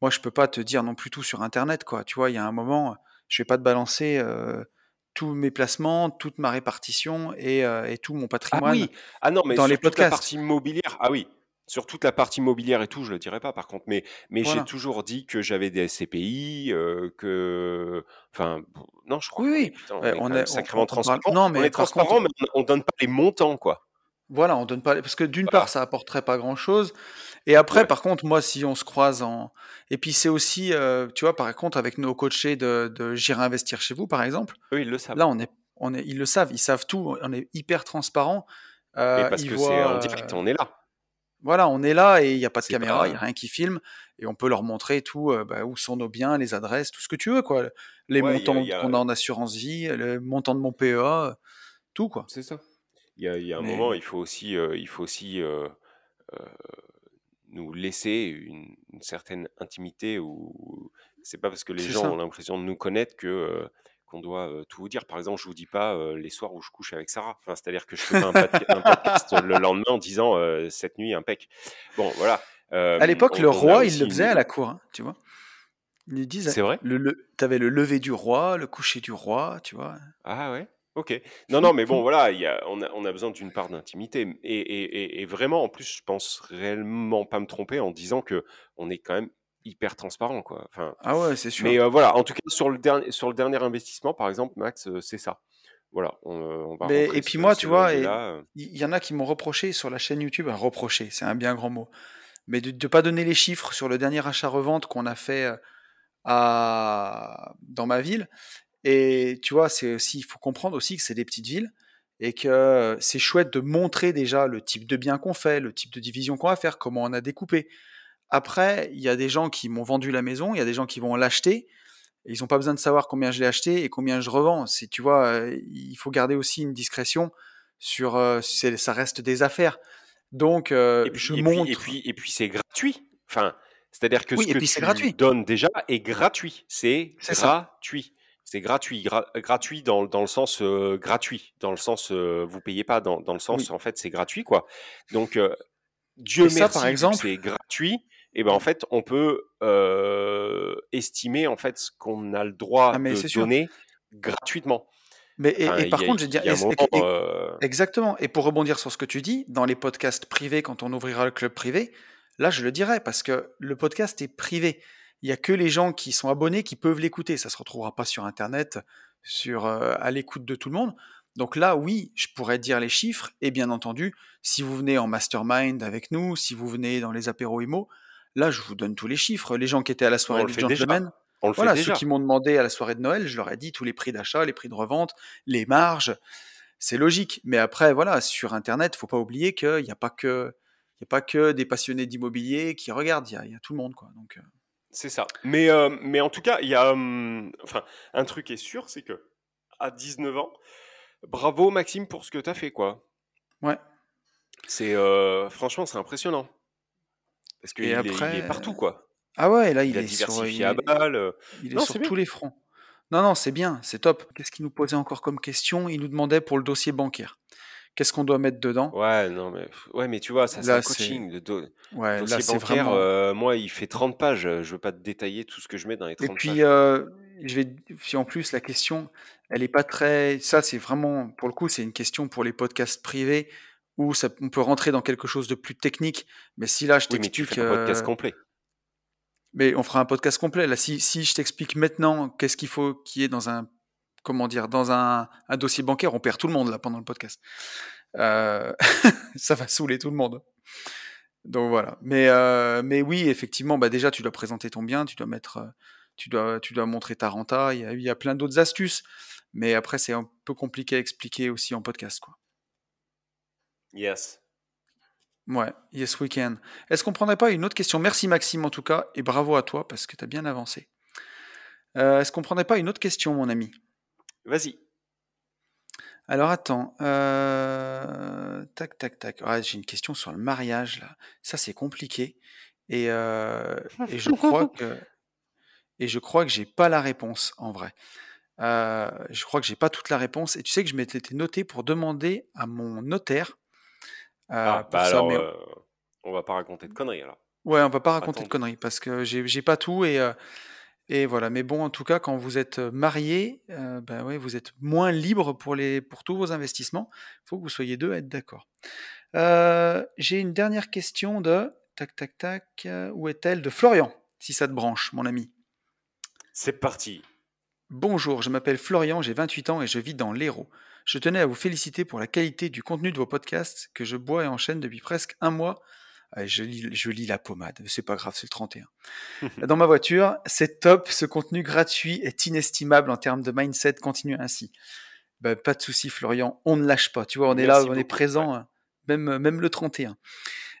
moi, je ne peux pas te dire non plus tout sur Internet, quoi. Tu vois, il y a un moment, je ne vais pas te balancer tous mes placements, toute ma répartition et tout mon patrimoine. Ah oui, ah non, mais dans les podcasts. Toute la partie immobilière, ah oui. Sur toute la partie immobilière et tout, je ne le dirai pas par contre, mais voilà. J'ai toujours dit que j'avais des SCPI, que... Enfin, non, je crois oui, que... Putain, on est sacrément transparent. On est transparent, mais on ne donne pas les montants, quoi. Voilà, on donne pas... Parce que d'une part, ça apporterait pas grand-chose. Et après, par contre, moi, si on se croise en... Et puis, c'est aussi, tu vois, par contre, avec nos coachés de J'irai investir chez vous, par exemple. Eux, ils le savent. Là, ils le savent. Ils savent tout. On est hyper transparent. Parce que c'est en direct, on est là. Voilà, on est là et il n'y a pas de caméra, il n'y a rien qui filme et on peut leur montrer tout, où sont nos biens, les adresses, tout ce que tu veux, quoi. Les montants qu'on a en assurance vie, les montants de mon PEA, tout, quoi. C'est ça. Il y a un moment, il faut aussi nous laisser une certaine intimité où c'est pas parce que les gens ont l'impression de nous connaître qu'on doit tout vous dire. Par exemple, je vous dis pas les soirs où je couche avec Sarah. Enfin, c'est-à-dire que je fais pas un podcast le lendemain en disant cette nuit impec. Bon, voilà. À l'époque, le roi, il le faisait à la cour, hein, tu vois. Ils lui disaient. C'est vrai. T'avais le lever du roi, le coucher du roi, tu vois. Ah ouais. Ok. Non, mais bon, voilà. On a besoin d'une part d'intimité et vraiment, en plus, je pense réellement pas me tromper en disant que on est quand même hyper transparent, quoi. Enfin, ah ouais, c'est sûr. Mais voilà, en tout cas, sur le dernier investissement, par exemple, Max, c'est ça. Voilà, on va. Et puis moi, tu vois, il y en a qui m'ont reproché sur la chaîne YouTube, reproché, c'est un bien grand mot, mais de ne pas donner les chiffres sur le dernier achat-revente qu'on a fait dans ma ville. Et tu vois, c'est aussi, il faut comprendre aussi que c'est des petites villes et que c'est chouette de montrer déjà le type de bien qu'on fait, le type de division qu'on va faire, comment on a découpé. Après, il y a des gens qui m'ont vendu la maison, il y a des gens qui vont l'acheter. Ils n'ont pas besoin de savoir combien je l'ai acheté et combien je revends. C'est, tu vois, il faut garder aussi une discrétion sur... ça reste des affaires. Donc, je montre... Et puis, c'est gratuit. Enfin, c'est-à-dire que ce que tu donnes déjà est gratuit. C'est gratuit. Ça. C'est gratuit, gratuit dans le sens gratuit. Dans le sens, vous ne payez pas. Dans le sens, en fait, c'est gratuit, quoi. Donc... Dieu merci, ça, par exemple, c'est gratuit. Et ben en fait, on peut estimer en fait ce qu'on a le droit de donner gratuitement. Mais par contre, je veux dire, exactement. Et pour rebondir sur ce que tu dis, dans les podcasts privés, quand on ouvrira le club privé, là, je le dirai parce que le podcast est privé. Il y a que les gens qui sont abonnés qui peuvent l'écouter. Ça se retrouvera pas sur Internet, à l'écoute de tout le monde. Donc là, oui, je pourrais dire les chiffres, et bien entendu, si vous venez en mastermind avec nous, si vous venez dans les apéros IMO, là, je vous donne tous les chiffres. Les gens qui étaient à la soirée du Gentlemen, ceux qui m'ont demandé à la soirée de Noël, je leur ai dit tous les prix d'achat, les prix de revente, les marges, c'est logique. Mais après, voilà, sur Internet, il ne faut pas oublier qu'il n'y a pas que des passionnés d'immobilier qui regardent, il y a tout le monde, quoi. Donc, c'est ça. Mais en tout cas, il y a un truc est sûr, c'est que à 19 ans, bravo Maxime pour ce que tu as fait, quoi. Ouais. C'est franchement, c'est impressionnant. Parce qu'il est partout, quoi. Ah ouais, là il est diversifié à balle. Il est sur tous les fronts. Non, c'est bien, c'est top. Qu'est-ce qu'il nous posait encore comme question ? Il nous demandait pour le dossier bancaire. Qu'est-ce qu'on doit mettre dedans ? Ouais, non mais tu vois, ça c'est un coaching le dossier bancaire, vraiment... moi il fait 30 pages, je veux pas te détailler tout ce que je mets dans les 30 pages. Et puis si en plus la question, elle est pas très... Ça c'est vraiment, pour le coup, c'est une question pour les podcasts privés où on peut rentrer dans quelque chose de plus technique, mais si là je t'explique... Oui, mais tu fais un podcast complet. Mais on fera un podcast complet. Là, si je t'explique maintenant qu'est-ce qu'il faut qu'il y ait dans un... Comment dire, dans un dossier bancaire, on perd tout le monde là pendant le podcast. Ça va saouler tout le monde. Donc voilà. Mais oui, effectivement, déjà tu dois présenter ton bien, tu dois mettre, tu dois montrer ta renta. Il y a plein d'autres astuces, mais après c'est un peu compliqué à expliquer aussi en podcast, quoi. Yes. Ouais. Yes, we can. Est-ce qu'on prendrait pas une autre question ? Merci Maxime en tout cas et bravo à toi parce que t'as bien avancé. Est-ce qu'on prendrait pas une autre question, mon ami ? Vas-y. Alors attends. Tac. Ah, j'ai une question sur le mariage là. Ça c'est compliqué. Et je crois que j'ai pas la réponse en vrai. Je crois que j'ai pas toute la réponse. Et tu sais que je m'étais noté pour demander à mon notaire. On va pas raconter de conneries alors. Ouais, on va pas raconter de conneries parce que j'ai pas tout et Et voilà, mais bon, en tout cas, quand vous êtes marié, vous êtes moins libre pour tous vos investissements. Il faut que vous soyez deux à être d'accord. J'ai une dernière question de où est-elle, de Florian, si ça te branche, mon ami. C'est parti. Bonjour, je m'appelle Florian, j'ai 28 ans et je vis dans l'Hérault. Je tenais à vous féliciter pour la qualité du contenu de vos podcasts que je bois et enchaîne depuis presque un mois. Je lis la pommade, c'est pas grave, c'est le 31. Dans ma voiture, c'est top, ce contenu gratuit est inestimable en termes de mindset, continue ainsi. Ben, pas de souci, Florian, on ne lâche pas, tu vois, on est là, on est présent, même le 31.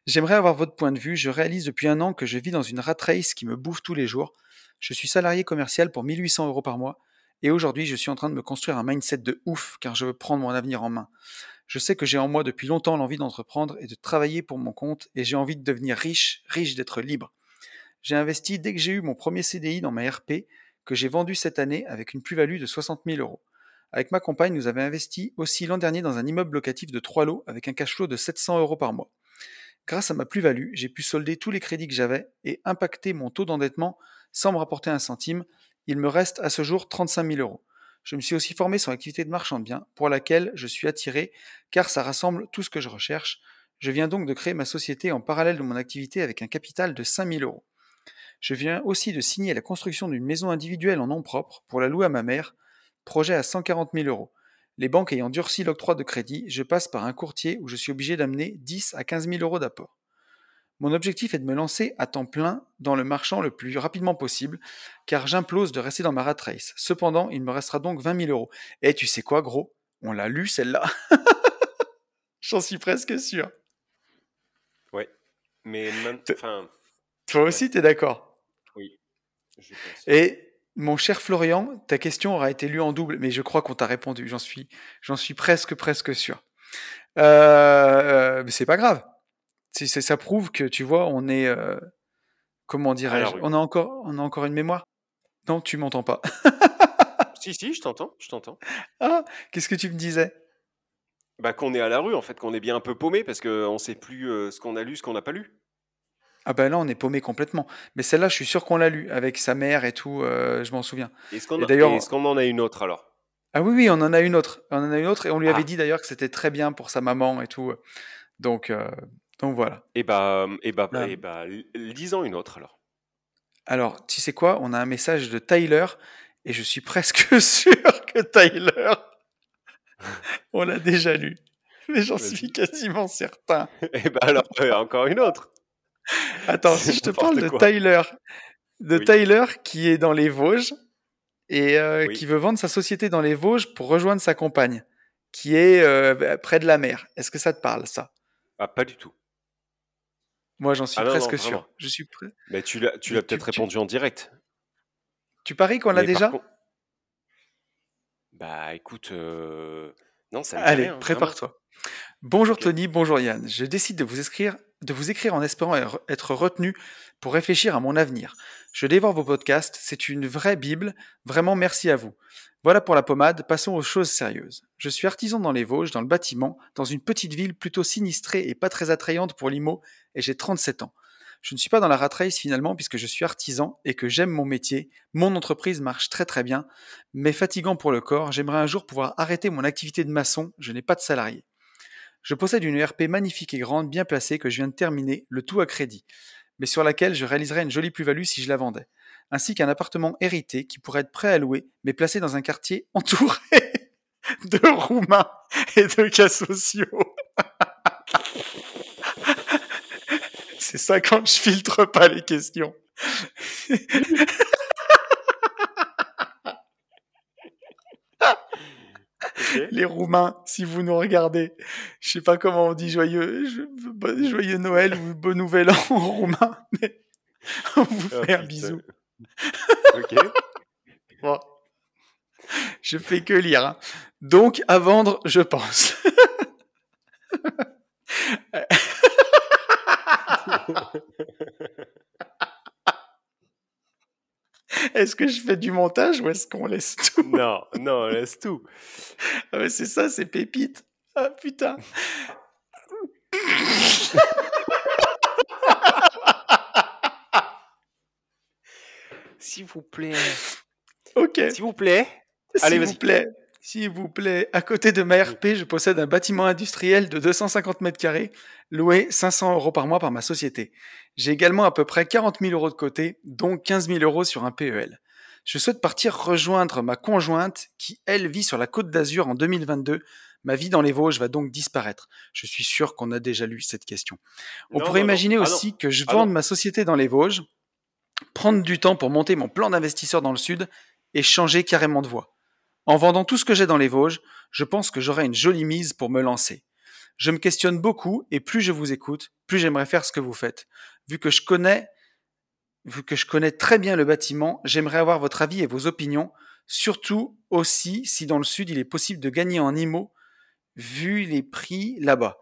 J'aimerais avoir votre point de vue, je réalise depuis un an que je vis dans une rat race qui me bouffe tous les jours. Je suis salarié commercial pour 1 800 € par mois et aujourd'hui, je suis en train de me construire un mindset de ouf car je veux prendre mon avenir en main. Je sais que j'ai en moi depuis longtemps l'envie d'entreprendre et de travailler pour mon compte et j'ai envie de devenir riche d'être libre. J'ai investi dès que j'ai eu mon premier CDI dans ma RP que j'ai vendu cette année avec une plus-value de 60 000 €. Avec ma compagne, nous avons investi aussi l'an dernier dans un immeuble locatif de 3 lots avec un cash flow de 700 € par mois. Grâce à ma plus-value, j'ai pu solder tous les crédits que j'avais et impacter mon taux d'endettement sans me rapporter un centime. Il me reste à ce jour 35 000 €. Je me suis aussi formé sur l'activité de marchand de biens pour laquelle je suis attiré car ça rassemble tout ce que je recherche. Je viens donc de créer ma société en parallèle de mon activité avec un capital de 5 000 €. Je viens aussi de signer la construction d'une maison individuelle en nom propre pour la louer à ma mère, projet à 140 000 €. Les banques ayant durci l'octroi de crédit, je passe par un courtier où je suis obligé d'amener 10 à 15 000 euros d'apport. Mon objectif est de me lancer à temps plein dans le marchand le plus rapidement possible, car j'implose de rester dans ma rat race. Cependant, il me restera donc 20 000 euros. Et tu sais quoi, gros ? On l'a lu, celle-là. J'en suis presque sûr. Ouais, mais même... Toi aussi, t'es d'accord ? Oui, je pense. Et... Mon cher Florian, ta question aura été lue en double, mais je crois qu'on t'a répondu. J'en suis presque sûr. Mais c'est pas grave. Ça prouve que tu vois, on est comment dirais-je ? On a encore une mémoire. Non, tu m'entends pas. Si, je t'entends. Ah, qu'est-ce que tu me disais ? Bah qu'on est à la rue en fait, qu'on est bien un peu paumé parce que on sait plus ce qu'on a lu, ce qu'on n'a pas lu. Ah ben là, on est paumé complètement. Mais celle-là, je suis sûr qu'on l'a lu avec sa mère et tout, je m'en souviens. Est-ce qu'on en a une autre alors ? Ah oui, on en a une autre. On en a une autre et on lui avait dit d'ailleurs que c'était très bien pour sa maman et tout. Donc voilà. Et bah, lisons une autre alors. Alors, tu sais quoi ? On a un message de Tyler et je suis presque sûr que Tyler, on l'a déjà lu. Mais j'en suis quasiment certain. Et bah alors, encore une autre. Attends, si je te parle de Tyler, Tyler qui est dans les Vosges et qui veut vendre sa société dans les Vosges pour rejoindre sa compagne qui est près de la mer. Est-ce que ça te parle, ça ? Ah, pas du tout. Moi, j'en suis presque sûr. Je suis prêt. Mais tu l'as peut-être répondu en direct. Tu paries qu'on l'a déjà ? Bah, écoute, non, ça me dit rien. Allez, prépare-toi. Bonjour Tony, bonjour Yann. Je décide de vous écrire en espérant être retenu pour réfléchir à mon avenir. Je dévore vos podcasts, c'est une vraie Bible, vraiment merci à vous. Voilà pour la pommade, passons aux choses sérieuses. Je suis artisan dans les Vosges, dans le bâtiment, dans une petite ville plutôt sinistrée et pas très attrayante pour l'IMO, et j'ai 37 ans. Je ne suis pas dans la rat race finalement puisque je suis artisan et que j'aime mon métier, mon entreprise marche très très bien, mais fatigant pour le corps, j'aimerais un jour pouvoir arrêter mon activité de maçon, je n'ai pas de salarié. Je possède une ERP magnifique et grande, bien placée, que je viens de terminer, le tout à crédit, mais sur laquelle je réaliserais une jolie plus-value si je la vendais, ainsi qu'un appartement hérité qui pourrait être prêt à louer, mais placé dans un quartier entouré de Roumains et de cas sociaux. C'est ça quand je filtre pas les questions. Les Roumains, si vous nous regardez, je sais pas comment on dit joyeux Noël ou bon nouvel an en roumain, mais on vous fait un bisou. Ok. Bon. Je fais que lire. Hein. Donc à vendre, je pense. Est-ce que je fais du montage ou est-ce qu'on laisse tout ? Non, on laisse tout. Ah mais c'est ça, c'est pépite. Ah putain. S'il vous plaît. Ok. S'il vous plaît. Allez, vas-y. S'il vous plaît, à côté de ma RP, je possède un bâtiment industriel de 250 mètres carrés, loué 500 € par mois par ma société. J'ai également à peu près 40 000 € de côté, dont 15 000 € sur un PEL. Je souhaite partir rejoindre ma conjointe qui, elle, vit sur la Côte d'Azur en 2022. Ma vie dans les Vosges va donc disparaître. Je suis sûr qu'on a déjà lu cette question. On pourrait imaginer aussi que je vende ma société dans les Vosges, prendre du temps pour monter mon plan d'investisseur dans le Sud et changer carrément de voie. En vendant tout ce que j'ai dans les Vosges, je pense que j'aurai une jolie mise pour me lancer. Je me questionne beaucoup et plus je vous écoute, plus j'aimerais faire ce que vous faites. Vu que je connais très bien le bâtiment, j'aimerais avoir votre avis et vos opinions, surtout aussi si dans le Sud, il est possible de gagner en IMO, vu les prix là-bas.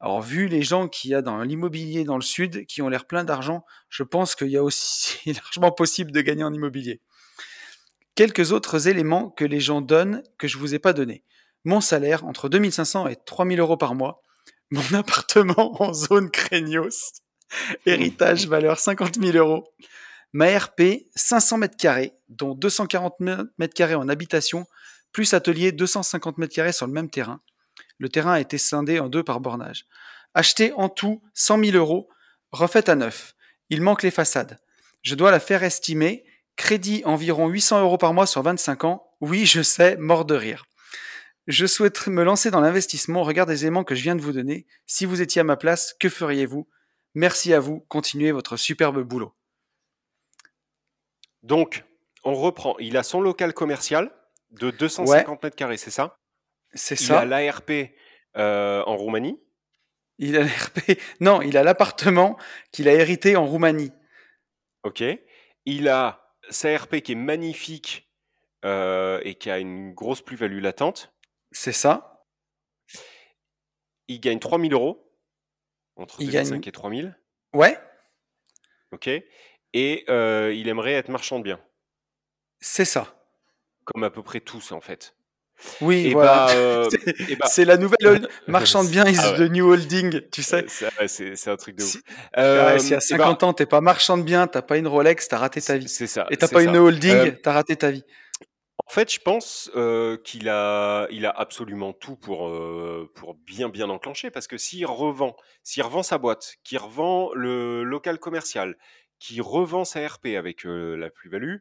Alors, vu les gens qu'il y a dans l'immobilier dans le Sud, qui ont l'air plein d'argent, je pense qu'il y a aussi largement possible de gagner en immobilier. Quelques autres éléments que les gens donnent que je vous ai pas donné. Mon salaire, entre 2500 et 3000 € par mois. Mon appartement en zone craignos. Héritage, valeur 50 000 €. Ma RP, 500 mètres carrés, dont 240 mètres carrés en habitation, plus atelier 250 mètres carrés sur le même terrain. Le terrain a été scindé en deux par bornage. Acheté en tout 100 000 €, refaite à neuf. Il manque les façades. Je dois la faire estimer. Crédit environ 800 € par mois sur 25 ans. Oui, je sais, mort de rire. Je souhaite me lancer dans l'investissement au regard des éléments que je viens de vous donner. Si vous étiez à ma place, que feriez-vous ? Merci à vous. Continuez votre superbe boulot. Donc, on reprend. Il a son local commercial de 250 mètres carrés, c'est ça ? C'est ça. Il a l'ARP en Roumanie. Il a l'ARP. Non, il a l'appartement qu'il a hérité en Roumanie. Ok. Il a sa RP qui est magnifique et qui a une grosse plus-value latente. C'est ça. Il gagne 3 000 €. Entre 2500 et 3000. Ouais. Ok. Et il aimerait être marchand de biens. C'est ça. Comme à peu près tous, en fait. Oui, et voilà. C'est la nouvelle marchand de biens de New Holding, tu sais. C'est un truc de ouf. Si à 50 ans, t'es pas marchand de biens, t'as pas une Rolex, t'as raté ta vie. C'est ça. Et t'as pas une holding, t'as raté ta vie. En fait, je pense qu'il a absolument tout pour bien enclencher, parce que s'il revend sa boîte, qu'il revend le local commercial, qu'il revend sa RP avec la plus-value,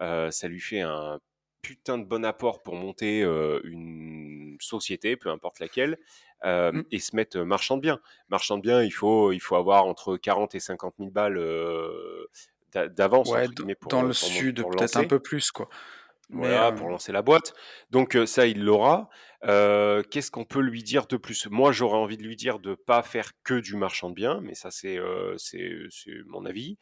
ça lui fait un putain de bon apport pour monter une société, peu importe laquelle, et se mettre marchand de biens. Marchand de biens, il faut avoir entre 40 et 50 000 balles d'avance. Ouais, dans le Sud, pour peut-être un peu plus, quoi. Voilà, pour lancer la boîte. Donc ça, il l'aura. Qu'est-ce qu'on peut lui dire de plus ? Moi, j'aurais envie de lui dire de ne pas faire que du marchand de biens, mais ça, c'est mon avis.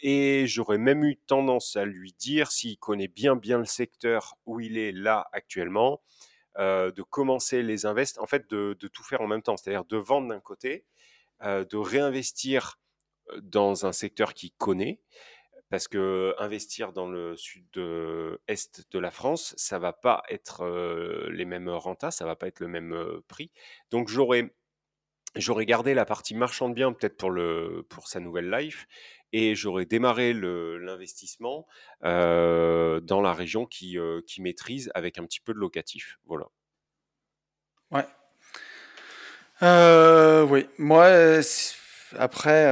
Et j'aurais même eu tendance à lui dire, s'il connaît bien le secteur où il est là actuellement, de commencer les invests, en fait, de tout faire en même temps. C'est-à-dire de vendre d'un côté, de réinvestir dans un secteur qu'il connaît, parce que investir dans le sud-est de la France, ça ne va pas être les mêmes rentas, ça ne va pas être le même prix. Donc, j'aurais gardé la partie marchand de biens peut-être pour sa nouvelle life, et j'aurais démarré l'investissement dans la région qui maîtrise, avec un petit peu de locatif. Voilà. Ouais. Oui, moi... Après,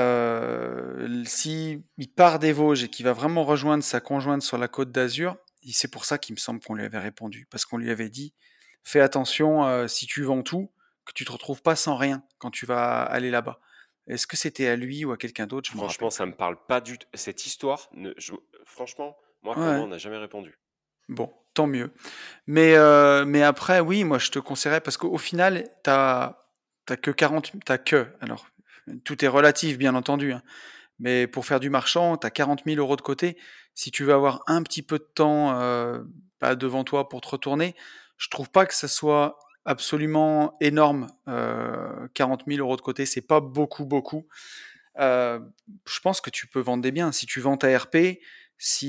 si il part des Vosges et qu'il va vraiment rejoindre sa conjointe sur la Côte d'Azur, c'est pour ça qu'il me semble qu'on lui avait répondu, parce qu'on lui avait dit « Fais attention, si tu vends tout, que tu te retrouves pas sans rien quand tu vas aller là-bas ». Est-ce que c'était à lui ou à quelqu'un d'autre ? Franchement, ça me parle pas du tout. Cette histoire, franchement, moi, comment on n'a jamais répondu. Bon, tant mieux. Mais après, oui, moi, je te conseillerais, parce qu'au final, alors... Tout est relatif, bien entendu, hein. Mais pour faire du marchand, tu as 40 000 € de côté. Si tu veux avoir un petit peu de temps devant toi pour te retourner, je trouve pas que ça soit absolument énorme. 40 000 € de côté, c'est pas beaucoup. Je pense que tu peux vendre des biens. Si tu vends ta RP, ça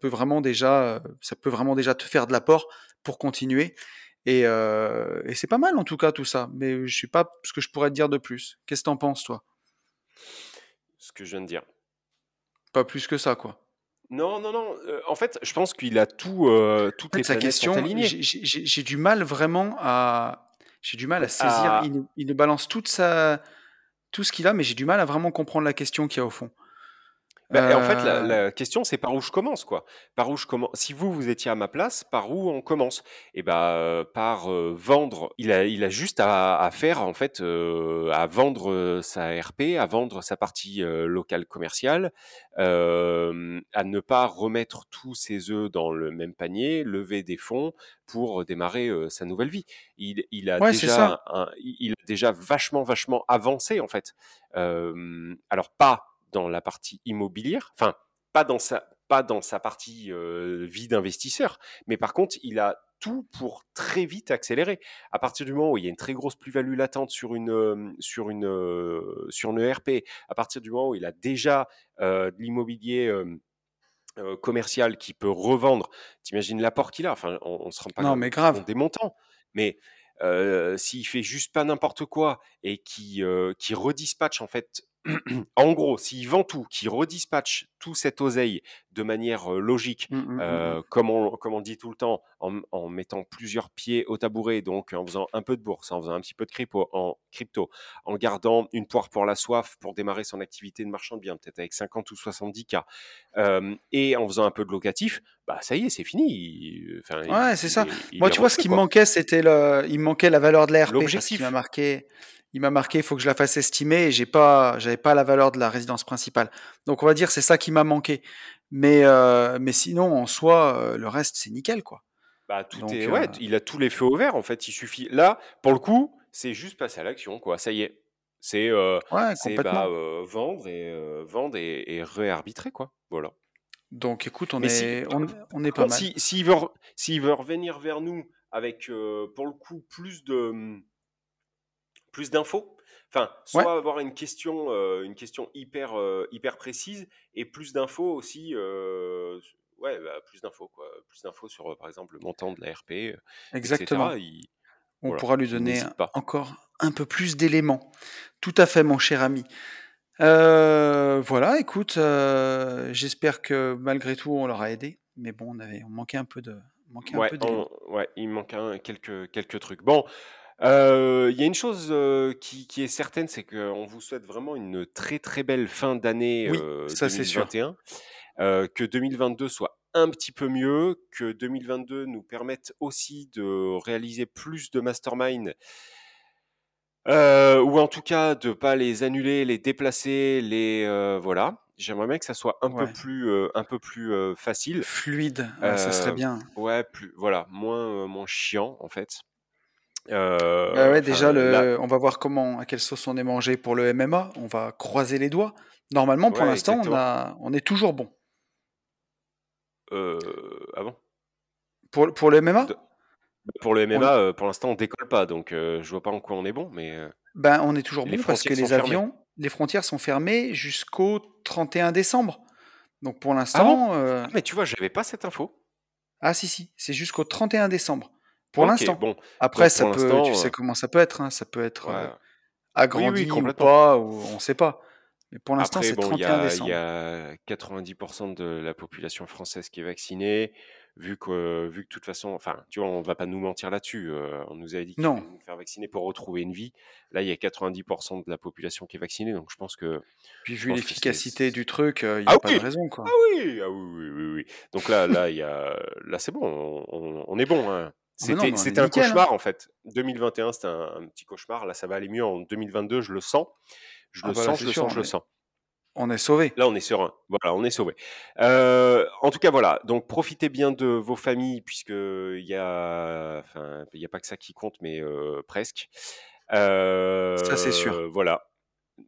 peut vraiment déjà te faire de l'apport pour continuer. Et c'est pas mal, en tout cas, tout ça. Mais je sais pas ce que je pourrais te dire de plus. Qu'est-ce que t'en penses, toi ? Ce que je viens de dire. Pas plus que ça, quoi. Non, non, non. En fait, je pense qu'il a tout. Toutes les sa question. J'ai du mal vraiment à. J'ai du mal à saisir. Ah. Il nous balance tout ce qu'il a, mais j'ai du mal à vraiment comprendre la question qu'il y a au fond. Bah, en fait, la question, c'est par où je commence, quoi. Par où je commence. Si vous étiez à ma place, par où on commence? Et ben, par vendre. Il a juste à faire, en fait, à vendre sa RP, à vendre sa partie locale commerciale, à ne pas remettre tous ses œufs dans le même panier, lever des fonds pour démarrer sa nouvelle vie. Il a déjà vachement avancé, en fait. Alors pas dans la partie immobilière, enfin, pas dans sa partie vie d'investisseur, mais par contre, il a tout pour très vite accélérer. À partir du moment où il y a une très grosse plus-value latente sur une ERP, à partir du moment où il a déjà de l'immobilier commercial qui peut revendre, t'imagines l'apport qu'il a, enfin, on se rend pas compte des montants, mais... s'il fait juste pas n'importe quoi et qui redispatche en fait, en gros, s'il vend tout, qui redispatche tout cette oseille de manière logique, comme on dit tout le temps, en mettant plusieurs pieds au tabouret, donc en faisant un peu de bourse, en faisant un petit peu de crypto, en gardant une poire pour la soif pour démarrer son activité de marchand de biens, peut-être avec 50 ou 70K, et en faisant un peu de locatif, bah ça y est, c'est fini. Moi, tu vois, ce qui me manquait, c'était la valeur de l'RP. L'objectif. Il m'a marqué, il faut que je la fasse estimer, et j'avais pas la valeur de la résidence principale. Donc on va dire c'est ça qui m'a manqué. Mais sinon en soi le reste c'est nickel quoi. Bah tout donc, est ouais, il a tous les feux au vert en fait, il suffit là pour le coup, c'est juste passer à l'action quoi, ça y est. C'est vendre et réarbitrer quoi. Voilà. Donc écoute, on est pas mal. S'il veut revenir vers nous avec pour le coup plus d'infos, enfin, soit avoir une question hyper précise et plus d'infos aussi, plus d'infos sur par exemple le montant de la RP, exactement. Etc. On pourra lui donner encore un peu plus d'éléments. Tout à fait, mon cher ami. Voilà, écoute, j'espère que malgré tout on l'aura aidé, mais bon, on manquait un peu de, d'éléments. Il manquait quelques trucs. Bon. Il y a une chose qui est certaine, c'est qu'on vous souhaite vraiment une très très belle fin d'année 2021, que 2022 soit un petit peu mieux, que 2022 nous permette aussi de réaliser plus de mastermind, ou en tout cas de ne pas les annuler, les déplacer, voilà. J'aimerais bien que ça soit un peu plus facile, fluide, ça serait bien. Ouais, moins chiant en fait. On va voir à quelle sauce on est mangé pour le MMA. On va croiser les doigts. Normalement, pour l'instant, on est toujours bon. Ah bon ? Pour le MMA ? Pour le MMA, pour l'instant, on décolle pas, donc je vois pas en quoi on est bon, mais. Ben, on est toujours bon parce que les frontières sont fermées jusqu'au 31 décembre. Donc pour l'instant. Ah bon mais tu vois, j'avais pas cette info. Ah si, c'est jusqu'au 31 décembre. Pour l'instant. Bon. Après, donc, tu sais comment ça peut être. Hein, ça peut être agrandi ou pas, ou on ne sait pas. Mais pour l'instant, après, c'est 31 décembre. Il y a 90% de la population française qui est vaccinée. Vu que de toute façon, enfin, tu vois, on ne va pas nous mentir là-dessus. On nous avait dit qu'il fallait nous faire vacciner pour retrouver une vie. Là, il y a 90% de la population qui est vaccinée. Donc, je pense que. Puis, vu l'efficacité du truc, il n'y a pas de raison. Quoi. Ah oui. Donc là, là c'est bon. On est bon. Hein. C'était un cauchemar en fait. 2021, c'était un petit cauchemar. Là, ça va aller mieux en 2022. Je le sens. Je le sens. On est sauvés. Là, on est serein. Voilà, on est sauvés. En tout cas, voilà. Donc, profitez bien de vos familles, puisque il y a pas que ça qui compte, mais presque. Ça, c'est sûr. Voilà.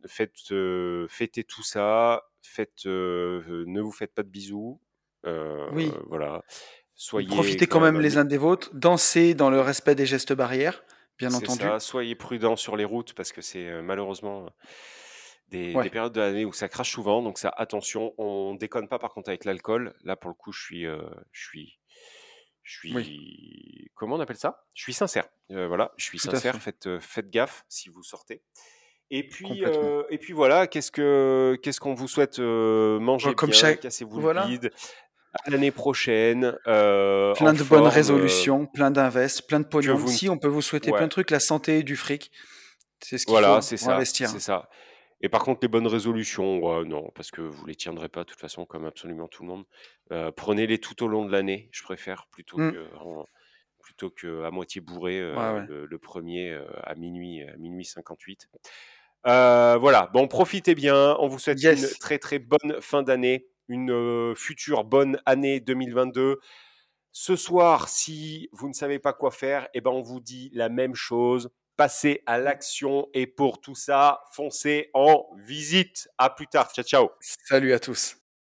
Fêtez tout ça. Ne vous faites pas de bisous. Oui. Voilà. Profitez quand même les uns des vôtres, dansez dans le respect des gestes barrières, bien entendu. Ça, soyez prudents sur les routes parce que c'est malheureusement des périodes de l'année où ça crache souvent, donc ça, attention, on déconne pas par contre avec l'alcool. Là pour le coup, je suis comment on appelle ça ? Je suis sincère. Faites gaffe si vous sortez. Et puis voilà, qu'est-ce qu'on vous souhaite manger comme bien, cassez-vous le bide, à l'année prochaine. Plein de bonnes résolutions, plein d'investes, plein de pognon. Si on peut vous souhaiter plein de trucs, la santé et du fric, c'est ce qu'il faut pour investir. C'est ça. Et par contre, les bonnes résolutions, non, parce que vous ne les tiendrez pas de toute façon, comme absolument tout le monde. Prenez-les tout au long de l'année, je préfère, plutôt que à moitié bourré le premier à minuit 58. Voilà, bon, profitez bien. On vous souhaite une très très bonne fin d'année, une future bonne année 2022. Ce soir, si vous ne savez pas quoi faire, eh ben, on vous dit la même chose. Passez à l'action et pour tout ça, foncez en visite. À plus tard. Ciao, ciao. Salut à tous.